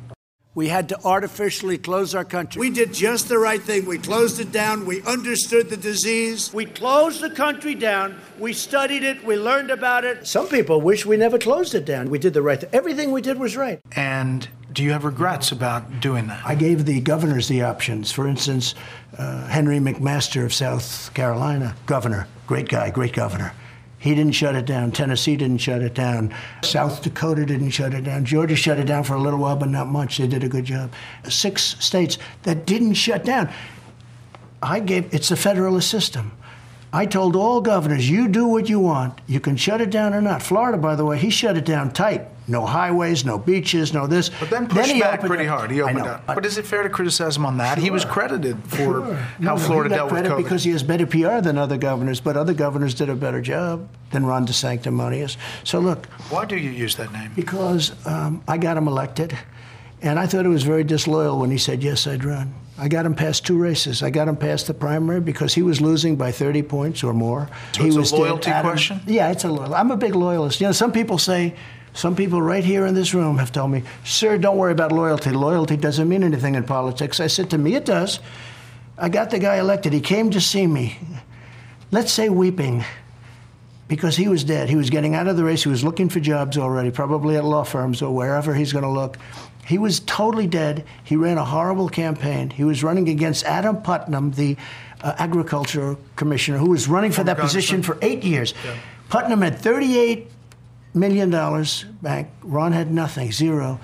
We had to artificially close our country. We did just the right thing. We closed it down. We understood the disease. We closed the country down. We studied it. We learned about it. Some people wish we never closed it down. We did the right thing. Everything we did was right. And do you have regrets about doing that? I gave the governors the options. For instance, Henry McMaster of South Carolina, governor, great guy, great governor. He didn't shut it down. Tennessee didn't shut it down. South Dakota didn't shut it down. Georgia shut it down for a little while, but not much. They did a good job. 6 states that didn't shut down. It's a federalist system. I told all governors, you do what you want. You can shut it down or not. Florida, by the way, he shut it down tight. No highways, no beaches, no this. But then pushed back pretty hard. He opened up. But is it fair to criticize him on that? Sure. He was credited for how Florida dealt with COVID. Because he has better PR than other governors, but other governors did a better job than Ron DeSanctimonious. So look. Why do you use that name? Because I got him elected, and I thought it was very disloyal when he said, yes, I'd run. I got him past 2 races. I got him past the primary because he was losing by 30 points or more. So it's a loyalty question? Yeah, it's a loyalty. I'm a big loyalist. You know, some people say, some people right here in this room have told me, sir, don't worry about loyalty. Loyalty doesn't mean anything in politics. I said, to me, it does. I got the guy elected. He came to see me, let's say weeping, because he was dead. He was getting out of the race. He was looking for jobs already, probably at law firms or wherever he's going to look. He was totally dead. He ran a horrible campaign. He was running against Adam Putnam, the agriculture commissioner, who was running for that position for 8 years. Yeah. Putnam had $38 million bank. Ron had nothing, zero.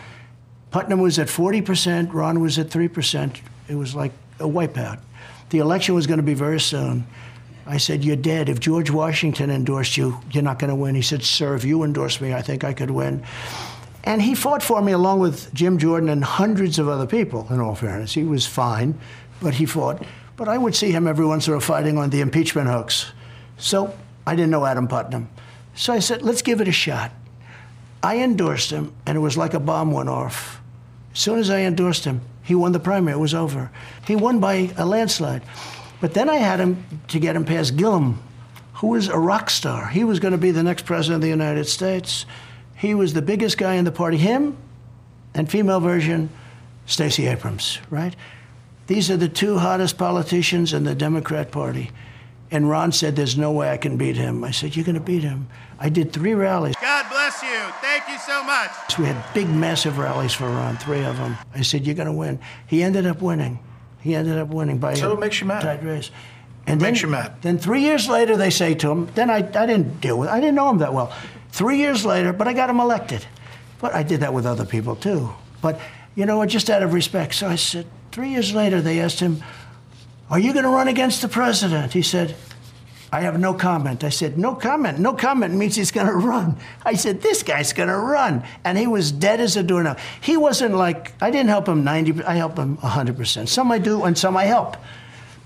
Putnam was at 40%. Ron was at 3%. It was like a wipeout. The election was going to be very soon. I said, you're dead. If George Washington endorsed you, you're not going to win. He said, sir, if you endorse me, I think I could win. And he fought for me along with Jim Jordan and hundreds of other people, in all fairness. He was fine, but he fought. But I would see him every once in a while fighting on the impeachment hoax. So I didn't know Adam Putnam. So I said, let's give it a shot. I endorsed him, and it was like a bomb went off. As soon as I endorsed him, he won the primary. It was over. He won by a landslide. But then I had him to get him past Gillum, who was a rock star. He was going to be the next president of the United States. He was the biggest guy in the party. Him and female version, Stacey Abrams, right? These are the 2 hottest politicians in the Democrat Party. And Ron said, there's no way I can beat him. I said, you're going to beat him. I did 3 rallies. God bless you. Thank you so much. So we had big, massive rallies for Ron, 3 of them. I said, you're going to win. He ended up winning. He ended up winning by so it makes you mad. Tied race. And then, makes you mad. Then 3 years later, they say to him, then I didn't deal with it. I didn't know him that well. 3 years later, but I got him elected. But I did that with other people, too. But, you know, just out of respect. So I said, 3 years later, they asked him, are you going to run against the president? He said, I have no comment. I said, no comment. No comment means he's going to run. I said, this guy's going to run. And he was dead as a doornail. He wasn't like, I didn't help him 90%. I helped him 100%. Some I do and some I help.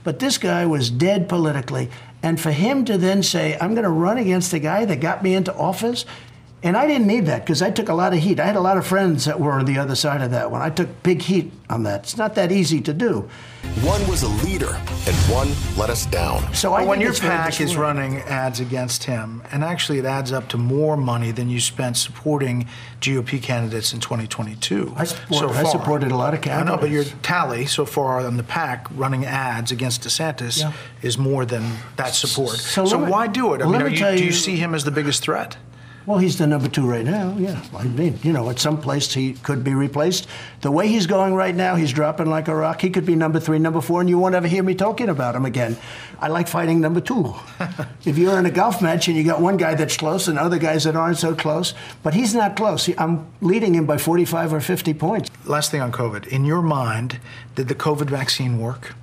But this guy was dead politically. And for him to then say, I'm going to run against the guy that got me into office, And I didn't need that because I took a lot of heat. I had a lot of friends that were on the other side of that one. I took big heat on that. It's not that easy to do. One was a leader and one let us down. So when your PAC is running ads against him, and actually it adds up to more money than you spent supporting GOP candidates in 2022. I supported a lot of candidates. I know, but your tally so far on the PAC running ads against DeSantis is more than that support. So why do it? I mean, do you see him as the biggest threat? Well, he's the #2 right now, yeah. I mean, you know, at some place he could be replaced. The way he's going right now, he's dropping like a rock. He could be #3, #4, and you won't ever hear me talking about him again. I like fighting #2. If you're in a golf match and you got one guy that's close and other guys that aren't so close, but he's not close. I'm leading him by 45 or 50 points. Last thing on COVID. In your mind, did the COVID vaccine work?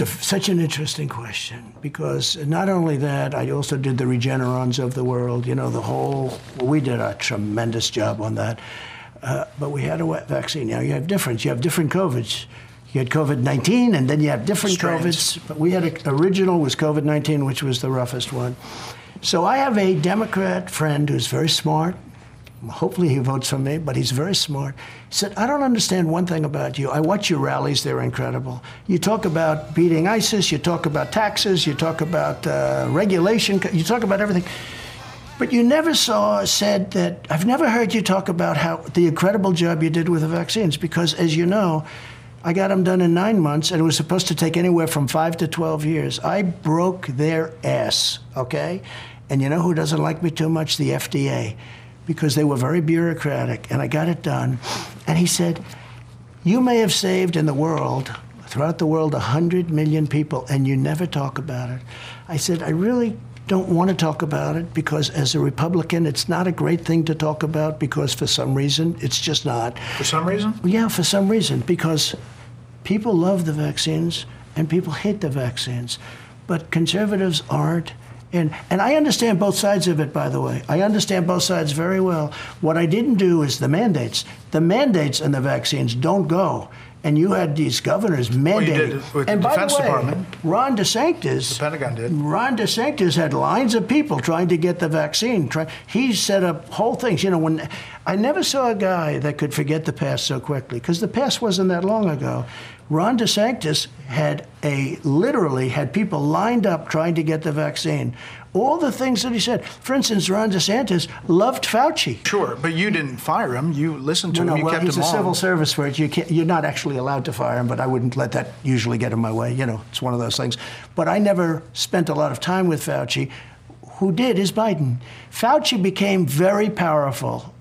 It's such an interesting question, because not only that, I also did the Regenerons of the world, you know, we did a tremendous job on that, but we had a vaccine. Now you have different COVIDs. You had COVID-19 and then you have different COVIDs, but we had original was COVID-19, which was the roughest one. So I have a Democrat friend who's very smart. Hopefully he votes for me, but he's very smart. He said, I don't understand one thing about you. I watch your rallies. They're incredible. You talk about beating ISIS. You talk about taxes. You talk about regulation. You talk about everything. But you never said that. I've never heard you talk about how the incredible job you did with the vaccines, because, as you know, I got them done in 9 months, and it was supposed to take anywhere from 5 to 12 years. I broke their ass, okay? And you know who doesn't like me too much? The FDA. Because they were very bureaucratic, and I got it done. And he said, you may have saved throughout the world, 100 million people, and you never talk about it. I said, I really don't want to talk about it, because as a Republican, it's not a great thing to talk about, because for some reason, it's just not. For some reason? Yeah, for some reason, because people love the vaccines, and people hate the vaccines, but conservatives aren't. And I understand both sides of it, by the way. I understand both sides very well. What I didn't do is the mandates. The mandates and the vaccines don't go. And you had these governors mandating. Well, and by the way, Department. Ron DeSantis. The Pentagon did. Ron DeSantis had lines of people trying to get the vaccine. He set up whole things. You know, when I never saw a guy that could forget the past so quickly, because the past wasn't that long ago. Ron DeSantis literally had people lined up trying to get the vaccine. All the things that he said. For instance, Ron DeSantis loved Fauci. Sure, but you didn't fire him. You listened to him. You kept him on. Well, he's a civil service word. You're not actually allowed to fire him, but I wouldn't let that usually get in my way. You know, it's one of those things. But I never spent a lot of time with Fauci. Who did is Biden. Fauci became very powerful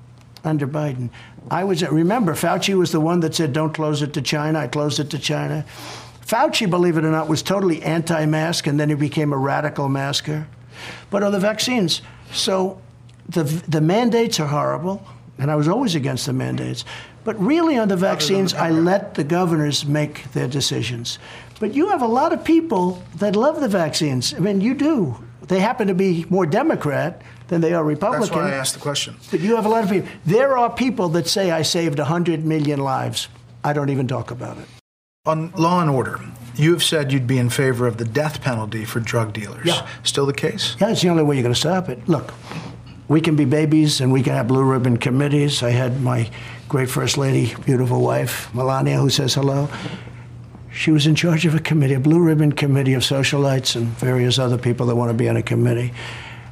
under Biden. Remember, Fauci was the one that said, don't close it to China. I closed it to China. Fauci, believe it or not, was totally anti-mask, and then he became a radical masker. But on the vaccines, so the mandates are horrible, and I was always against the mandates. But really on the vaccines, I let the governors make their decisions. But you have a lot of people that love the vaccines. I mean, you do. They happen to be more Democrat than they are Republican. That's why I asked the question. But you have a lot of people. There are people that say I saved 100 million lives. I don't even talk about it. On Law and Order, you have said you'd be in favor of the death penalty for drug dealers. Yeah. Still the case? Yeah, it's the only way you're going to stop it. Look, we can be babies and we can have blue ribbon committees. I had my great First Lady, beautiful wife, Melania, who says hello. She was in charge of a committee, a blue ribbon committee of socialites and various other people that want to be on a committee.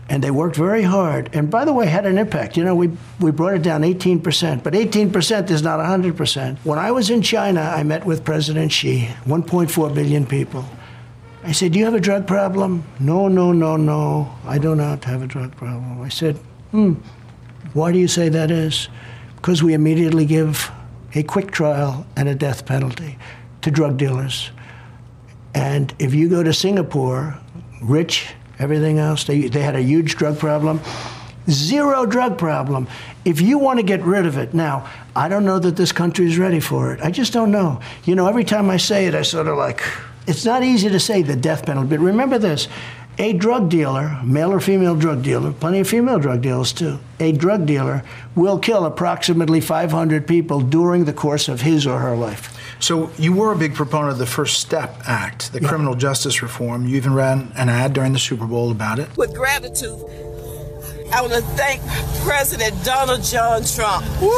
And they worked very hard. And by the way, had an impact. You know, we brought it down 18%, but 18% is not 100%. When I was in China, I met with President Xi, 1.4 billion people. I said, do you have a drug problem? No, I do not have a drug problem. I said, why do you say that is? Because we immediately give a quick trial and a death penalty to drug dealers. And if you go to Singapore, rich, everything else, they had a huge drug problem. Zero drug problem. If you want to get rid of it now, I don't know that this country is ready for it. I just don't know. You know, every time I say it, I sort of like, it's not easy to say the death penalty, but remember this, a drug dealer, male or female drug dealer, plenty of female drug dealers too, a drug dealer will kill approximately 500 people during the course of his or her life. So you were a big proponent of the First Step Act, the criminal justice reform. You even ran an ad during the Super Bowl about it. With gratitude, I want to thank President Donald John Trump. Woo!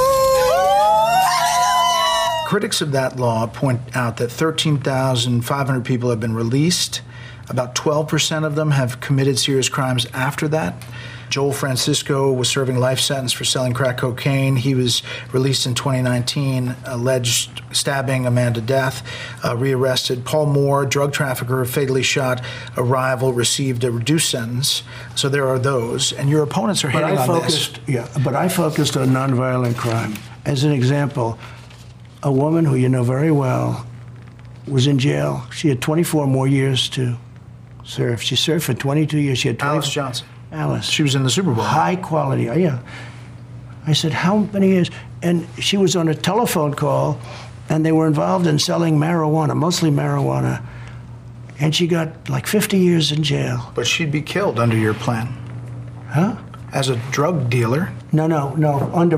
Critics of that law point out that 13,500 people have been released. About 12% of them have committed serious crimes after that. Joel Francisco was serving life sentence for selling crack cocaine. He was released in 2019, alleged stabbing a man to death, rearrested. Paul Moore, drug trafficker, fatally shot a rival, received a reduced sentence. So there are those. And your opponents are hitting on this. Yeah, but I focused on nonviolent crime. As an example, a woman who you know very well was in jail. She had 24 more years to serve. She served for 22 years. She had Alice Johnson. Alice. She was in the Super Bowl. High quality, yeah. I said, how many years? And she was on a telephone call, and they were involved in selling marijuana, mostly marijuana. And she got like 50 years in jail. But she'd be killed under your plan. Huh? As a drug dealer. No. Under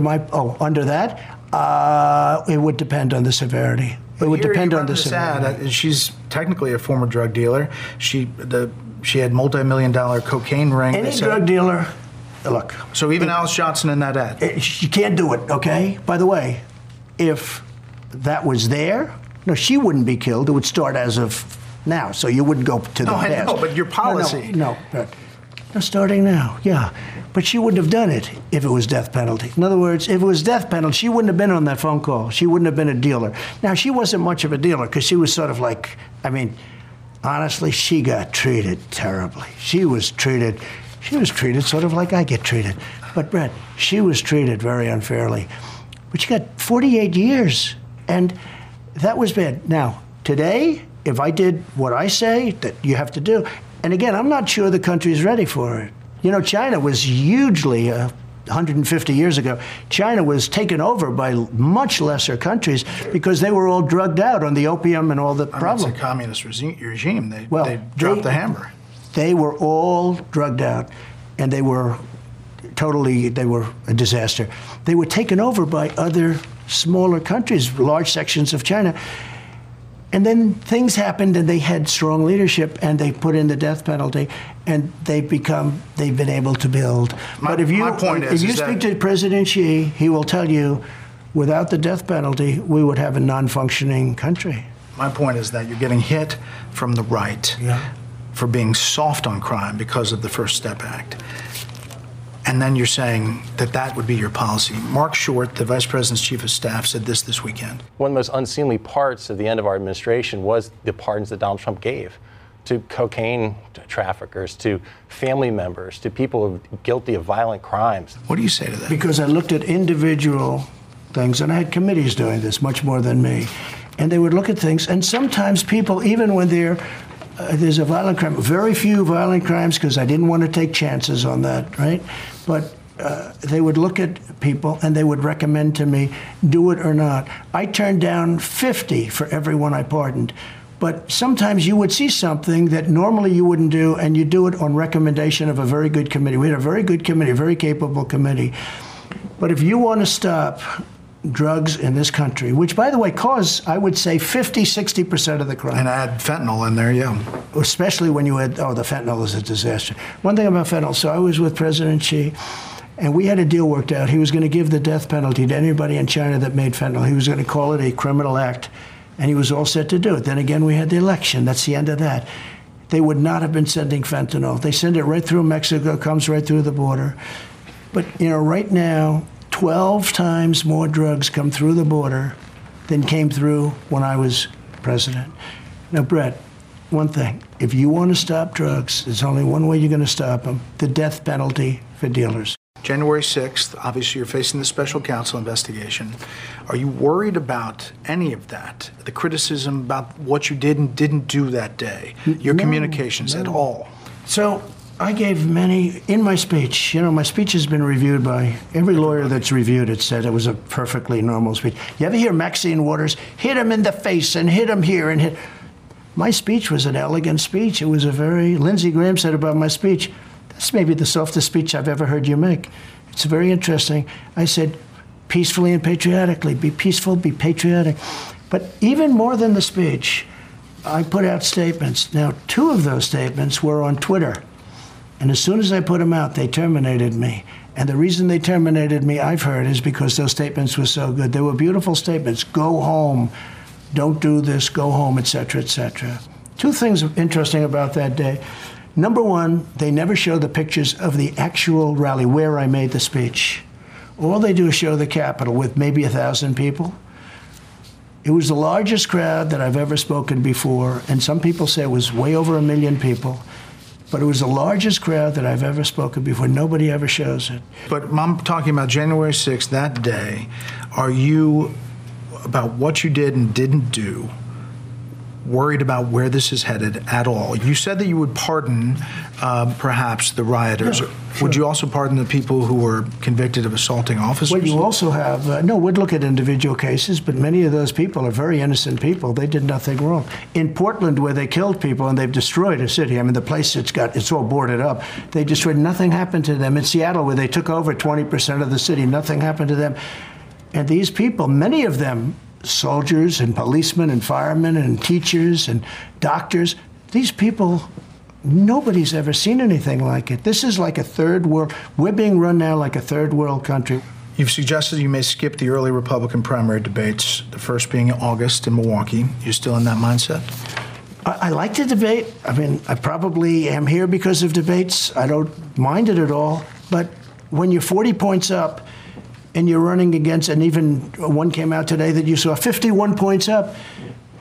that? It would depend on the severity. It would depend on the severity. She's technically a former drug dealer. She had multi-million-dollar cocaine ring. Any drug dealer, look. So even Alice Johnson in that ad. She can't do it, okay? By the way, if that was there, no, she wouldn't be killed. It would start as of now, so you wouldn't go to the past. No, I know, but your policy. No, starting now, yeah. But she wouldn't have done it if it was death penalty. In other words, if it was death penalty, she wouldn't have been on that phone call. She wouldn't have been a dealer. Now, she wasn't much of a dealer because she was sort of like, I mean, honestly, she got treated terribly. She was treated sort of like I get treated. But, Bret, she was treated very unfairly. But she got 48 years, and that was bad. Now, today, if I did what I say that you have to do, and again, I'm not sure the country is ready for it. You know, China was hugely, 150 years ago, China was taken over by much lesser countries because they were all drugged out on the opium and all the problems. It's a communist regime. They dropped the hammer. They were all drugged out, and they were a disaster. They were taken over by other smaller countries, large sections of China. And then things happened, and they had strong leadership, and they put in the death penalty, and they've been able to build. But if you speak to President Xi, he will tell you, without the death penalty, we would have a non-functioning country. My point is that you're getting hit from the right for being soft on crime because of the First Step Act. And then you're saying that would be your policy. Mark Short, the Vice President's Chief of Staff, said this weekend. One of the most unseemly parts of the end of our administration was the pardons that Donald Trump gave to cocaine traffickers, to family members, to people guilty of violent crimes. What do you say to that? Because I looked at individual things, and I had committees doing this, much more than me. And they would look at things, and sometimes people, even when there's a violent crime, very few violent crimes because I didn't want to take chances on that, right? But they would look at people and they would recommend to me, do it or not. I turned down 50 for everyone I pardoned. But sometimes you would see something that normally you wouldn't do, and you do it on recommendation of a very good committee. We had a very good committee, a very capable committee. But if you want to stop drugs in this country, which, by the way, cause, I would say, 50-60% of the crime. And add fentanyl in there, yeah. Especially when you add, the fentanyl is a disaster. One thing about fentanyl, so I was with President Xi, and we had a deal worked out. He was going to give the death penalty to anybody in China that made fentanyl. He was going to call it a criminal act, and he was all set to do it. Then again, we had the election. That's the end of that. They would not have been sending fentanyl. They send it right through Mexico, comes right through the border. But, you know, right now, 12 times more drugs come through the border than came through when I was president. Now, Bret, one thing. If you want to stop drugs, there's only one way you're going to stop them, the death penalty for dealers. January 6th, obviously, you're facing the special counsel investigation. Are you worried about any of that, the criticism about what you did and didn't do that day, your communications at all? So I gave many, in my speech, you know, my speech has been reviewed by every lawyer that's reviewed it, said it was a perfectly normal speech. You ever hear Maxine Waters, hit him in the face and hit him here and hit. My speech was an elegant speech. It was Lindsey Graham said about my speech, that's maybe the softest speech I've ever heard you make. It's very interesting. I said, peacefully and patriotically, be peaceful, be patriotic. But even more than the speech, I put out statements. Now, two of those statements were on Twitter. And as soon as I put them out, they terminated me. And the reason they terminated me, I've heard, is because those statements were so good. They were beautiful statements. Go home. Don't do this. Go home, et cetera, et cetera. Two things interesting about that day. Number one, they never show the pictures of the actual rally where I made the speech. All they do is show the Capitol with maybe 1,000 people. It was the largest crowd that I've ever spoken before, and some people say it was way over 1 million people. But it was the largest crowd that I've ever spoken before. Nobody ever shows it. But I'm talking about January 6th, that day. Are you, about what you did and didn't do, worried about where this is headed at all? You said that you would pardon, perhaps, the rioters. Yeah, sure. Would you also pardon the people who were convicted of assaulting officers? Well, you also have, no, we'd look at individual cases, but many of those people are very innocent people. They did nothing wrong. In Portland, where they killed people and they've destroyed a city, I mean, the place it's all boarded up. They destroyed, nothing happened to them. In Seattle, where they took over 20% of the city, nothing happened to them. And these people, many of them, soldiers and policemen and firemen and teachers and doctors, these people, nobody's ever seen anything like it. This is like a third world. We're being run now like a third world country. You've suggested you may skip the early Republican primary debates, the first being in August in Milwaukee. You're still in that mindset? I like to debate. I mean, I probably am here because of debates. I don't mind it at all. But when you're 40 points up, and you're running against, and even one came out today that you saw 51 points up.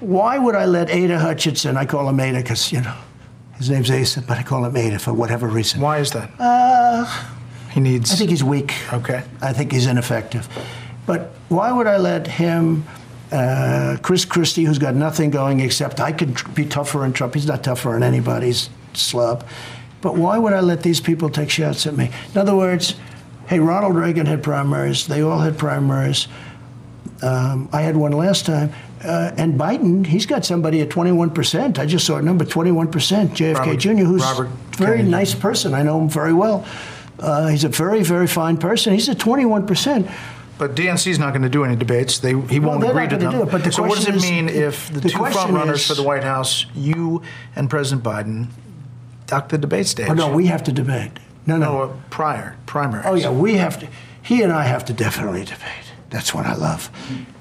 Why would I let Ada Hutchinson, I call him Ada because, you know, his name's Asa, but I call him Ada for whatever reason. Why is that? He needs... I think he's weak. Okay. I think he's ineffective. But why would I let him, Chris Christie, who's got nothing going except I could be tougher on Trump. He's not tougher on anybody's slub. But why would I let these people take shots at me? In other words, hey, Ronald Reagan had primaries. They all had primaries. I had one last time. And Biden, he's got somebody at 21%. I just saw a number, 21%, JFK Jr., who's a very nice person. I know him very well. He's a very, very fine person. He's at 21%. But DNC's not going to do any debates. He won't agree to them. So what does it mean if the two front runners for the White House, you and President Biden, duck the debate stage? Oh, no, we have to debate. No, primaries. Oh, yeah, we have to. He and I have to definitely debate. That's what I love.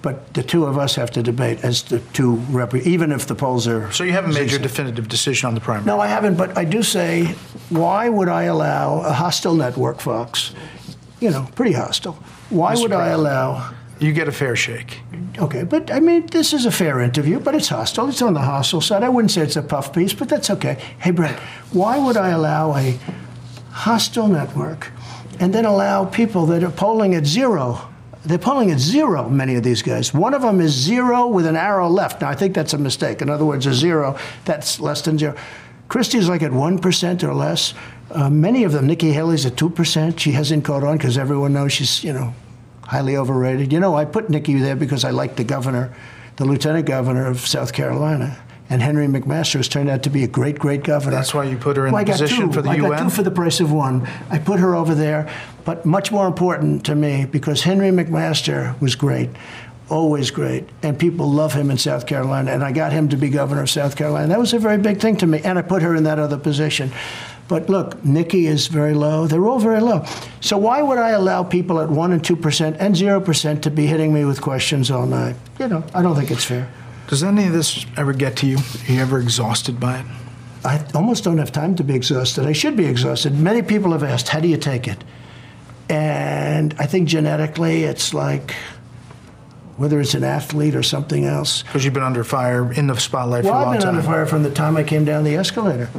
But the two of us have to debate as the two, even if the polls are... So you haven't made your definitive decision on the primary? No, I haven't, but I do say, why would I allow a hostile network, Fox? You know, pretty hostile. Why would I allow... You get a fair shake. Okay, but I mean, this is a fair interview, but it's hostile. It's on the hostile side. I wouldn't say it's a puff piece, but that's okay. Hey, Bret, why would I allow a hostile network and then allow people that are polling at zero. They're polling at zero, many of these guys. One of them is zero with an arrow left. Now, I think that's a mistake. In other words, a zero, that's less than zero. Christie's like at 1% or less. Many of them, Nikki Haley's at 2%. She hasn't caught on because everyone knows she's, you know, highly overrated. You know, I put Nikki there because I like the governor, the lieutenant governor of South Carolina. And Henry McMaster has turned out to be a great, great governor. That's why you put her in the position for the UN? I got two for the price of one. I put her over there. But much more important to me, because Henry McMaster was great, always great. And people love him in South Carolina. And I got him to be governor of South Carolina. That was a very big thing to me. And I put her in that other position. But look, Nikki is very low. They're all very low. So why would I allow people at 1% and 2% and 0% to be hitting me with questions all night? You know, I don't think it's fair. Does any of this ever get to you? Are you ever exhausted by it? I almost don't have time to be exhausted. I should be exhausted. Many people have asked, how do you take it? And I think genetically it's like, whether it's an athlete or something else. Because you've been under fire, in the spotlight for a long time. Well, I've been under fire from the time I came down the escalator.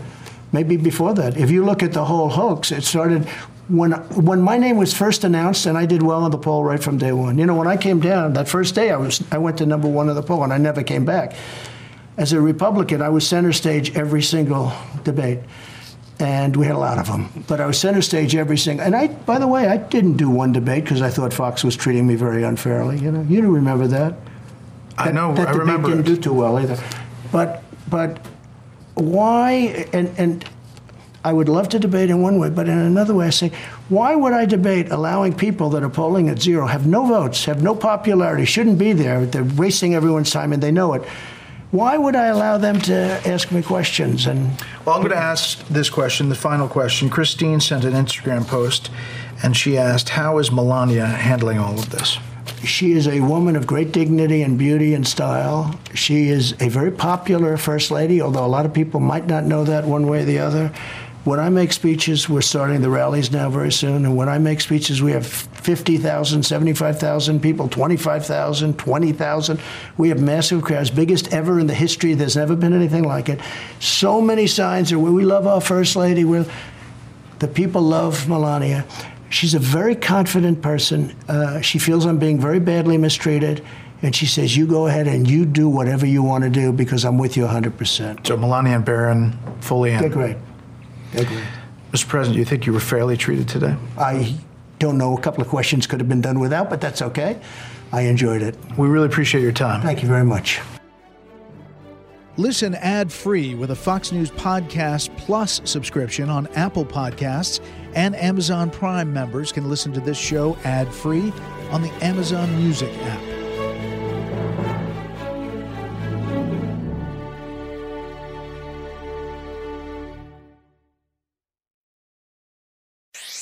Maybe before that. If you look at the whole hoax, it started when my name was first announced, and I did well in the poll right from day one. You know, when I came down, that first day, I went to number one of the poll, and I never came back. As a Republican, I was center stage every single debate, and we had a lot of them. But I was center stage every single, and I, by the way, I didn't do one debate because I thought Fox was treating me very unfairly. You know, you don't remember that. I know, I remember. That debate didn't do too well either. But why, and I would love to debate in one way, but in another way I say, why would I debate allowing people that are polling at zero, have no votes, have no popularity, shouldn't be there, they're wasting everyone's time and they know it. Why would I allow them to ask me questions? And well, I'm going to ask this question, the final question. Christine sent an Instagram post, and she asked, how is Melania handling all of this? She is a woman of great dignity and beauty and style. She is a very popular first lady, although a lot of people might not know that one way or the other. When I make speeches, we're starting the rallies now very soon, and when I make speeches, we have 50,000, 75,000 people, 25,000, 20,000. We have massive crowds, biggest ever in the history. There's never been anything like it. So many signs are, we love our First Lady. The people love Melania. She's a very confident person. She feels I'm being very badly mistreated. And she says, you go ahead and you do whatever you want to do because I'm with you 100%. So Melania and Barron fully in. They're great. Agreed. Mr. President, do you think you were fairly treated today? I don't know. A couple of questions could have been done without, but that's okay. I enjoyed it. We really appreciate your time. Thank you very much. Listen ad-free with a Fox News Podcast Plus subscription on Apple Podcasts, and Amazon Prime members can listen to this show ad-free on the Amazon Music app.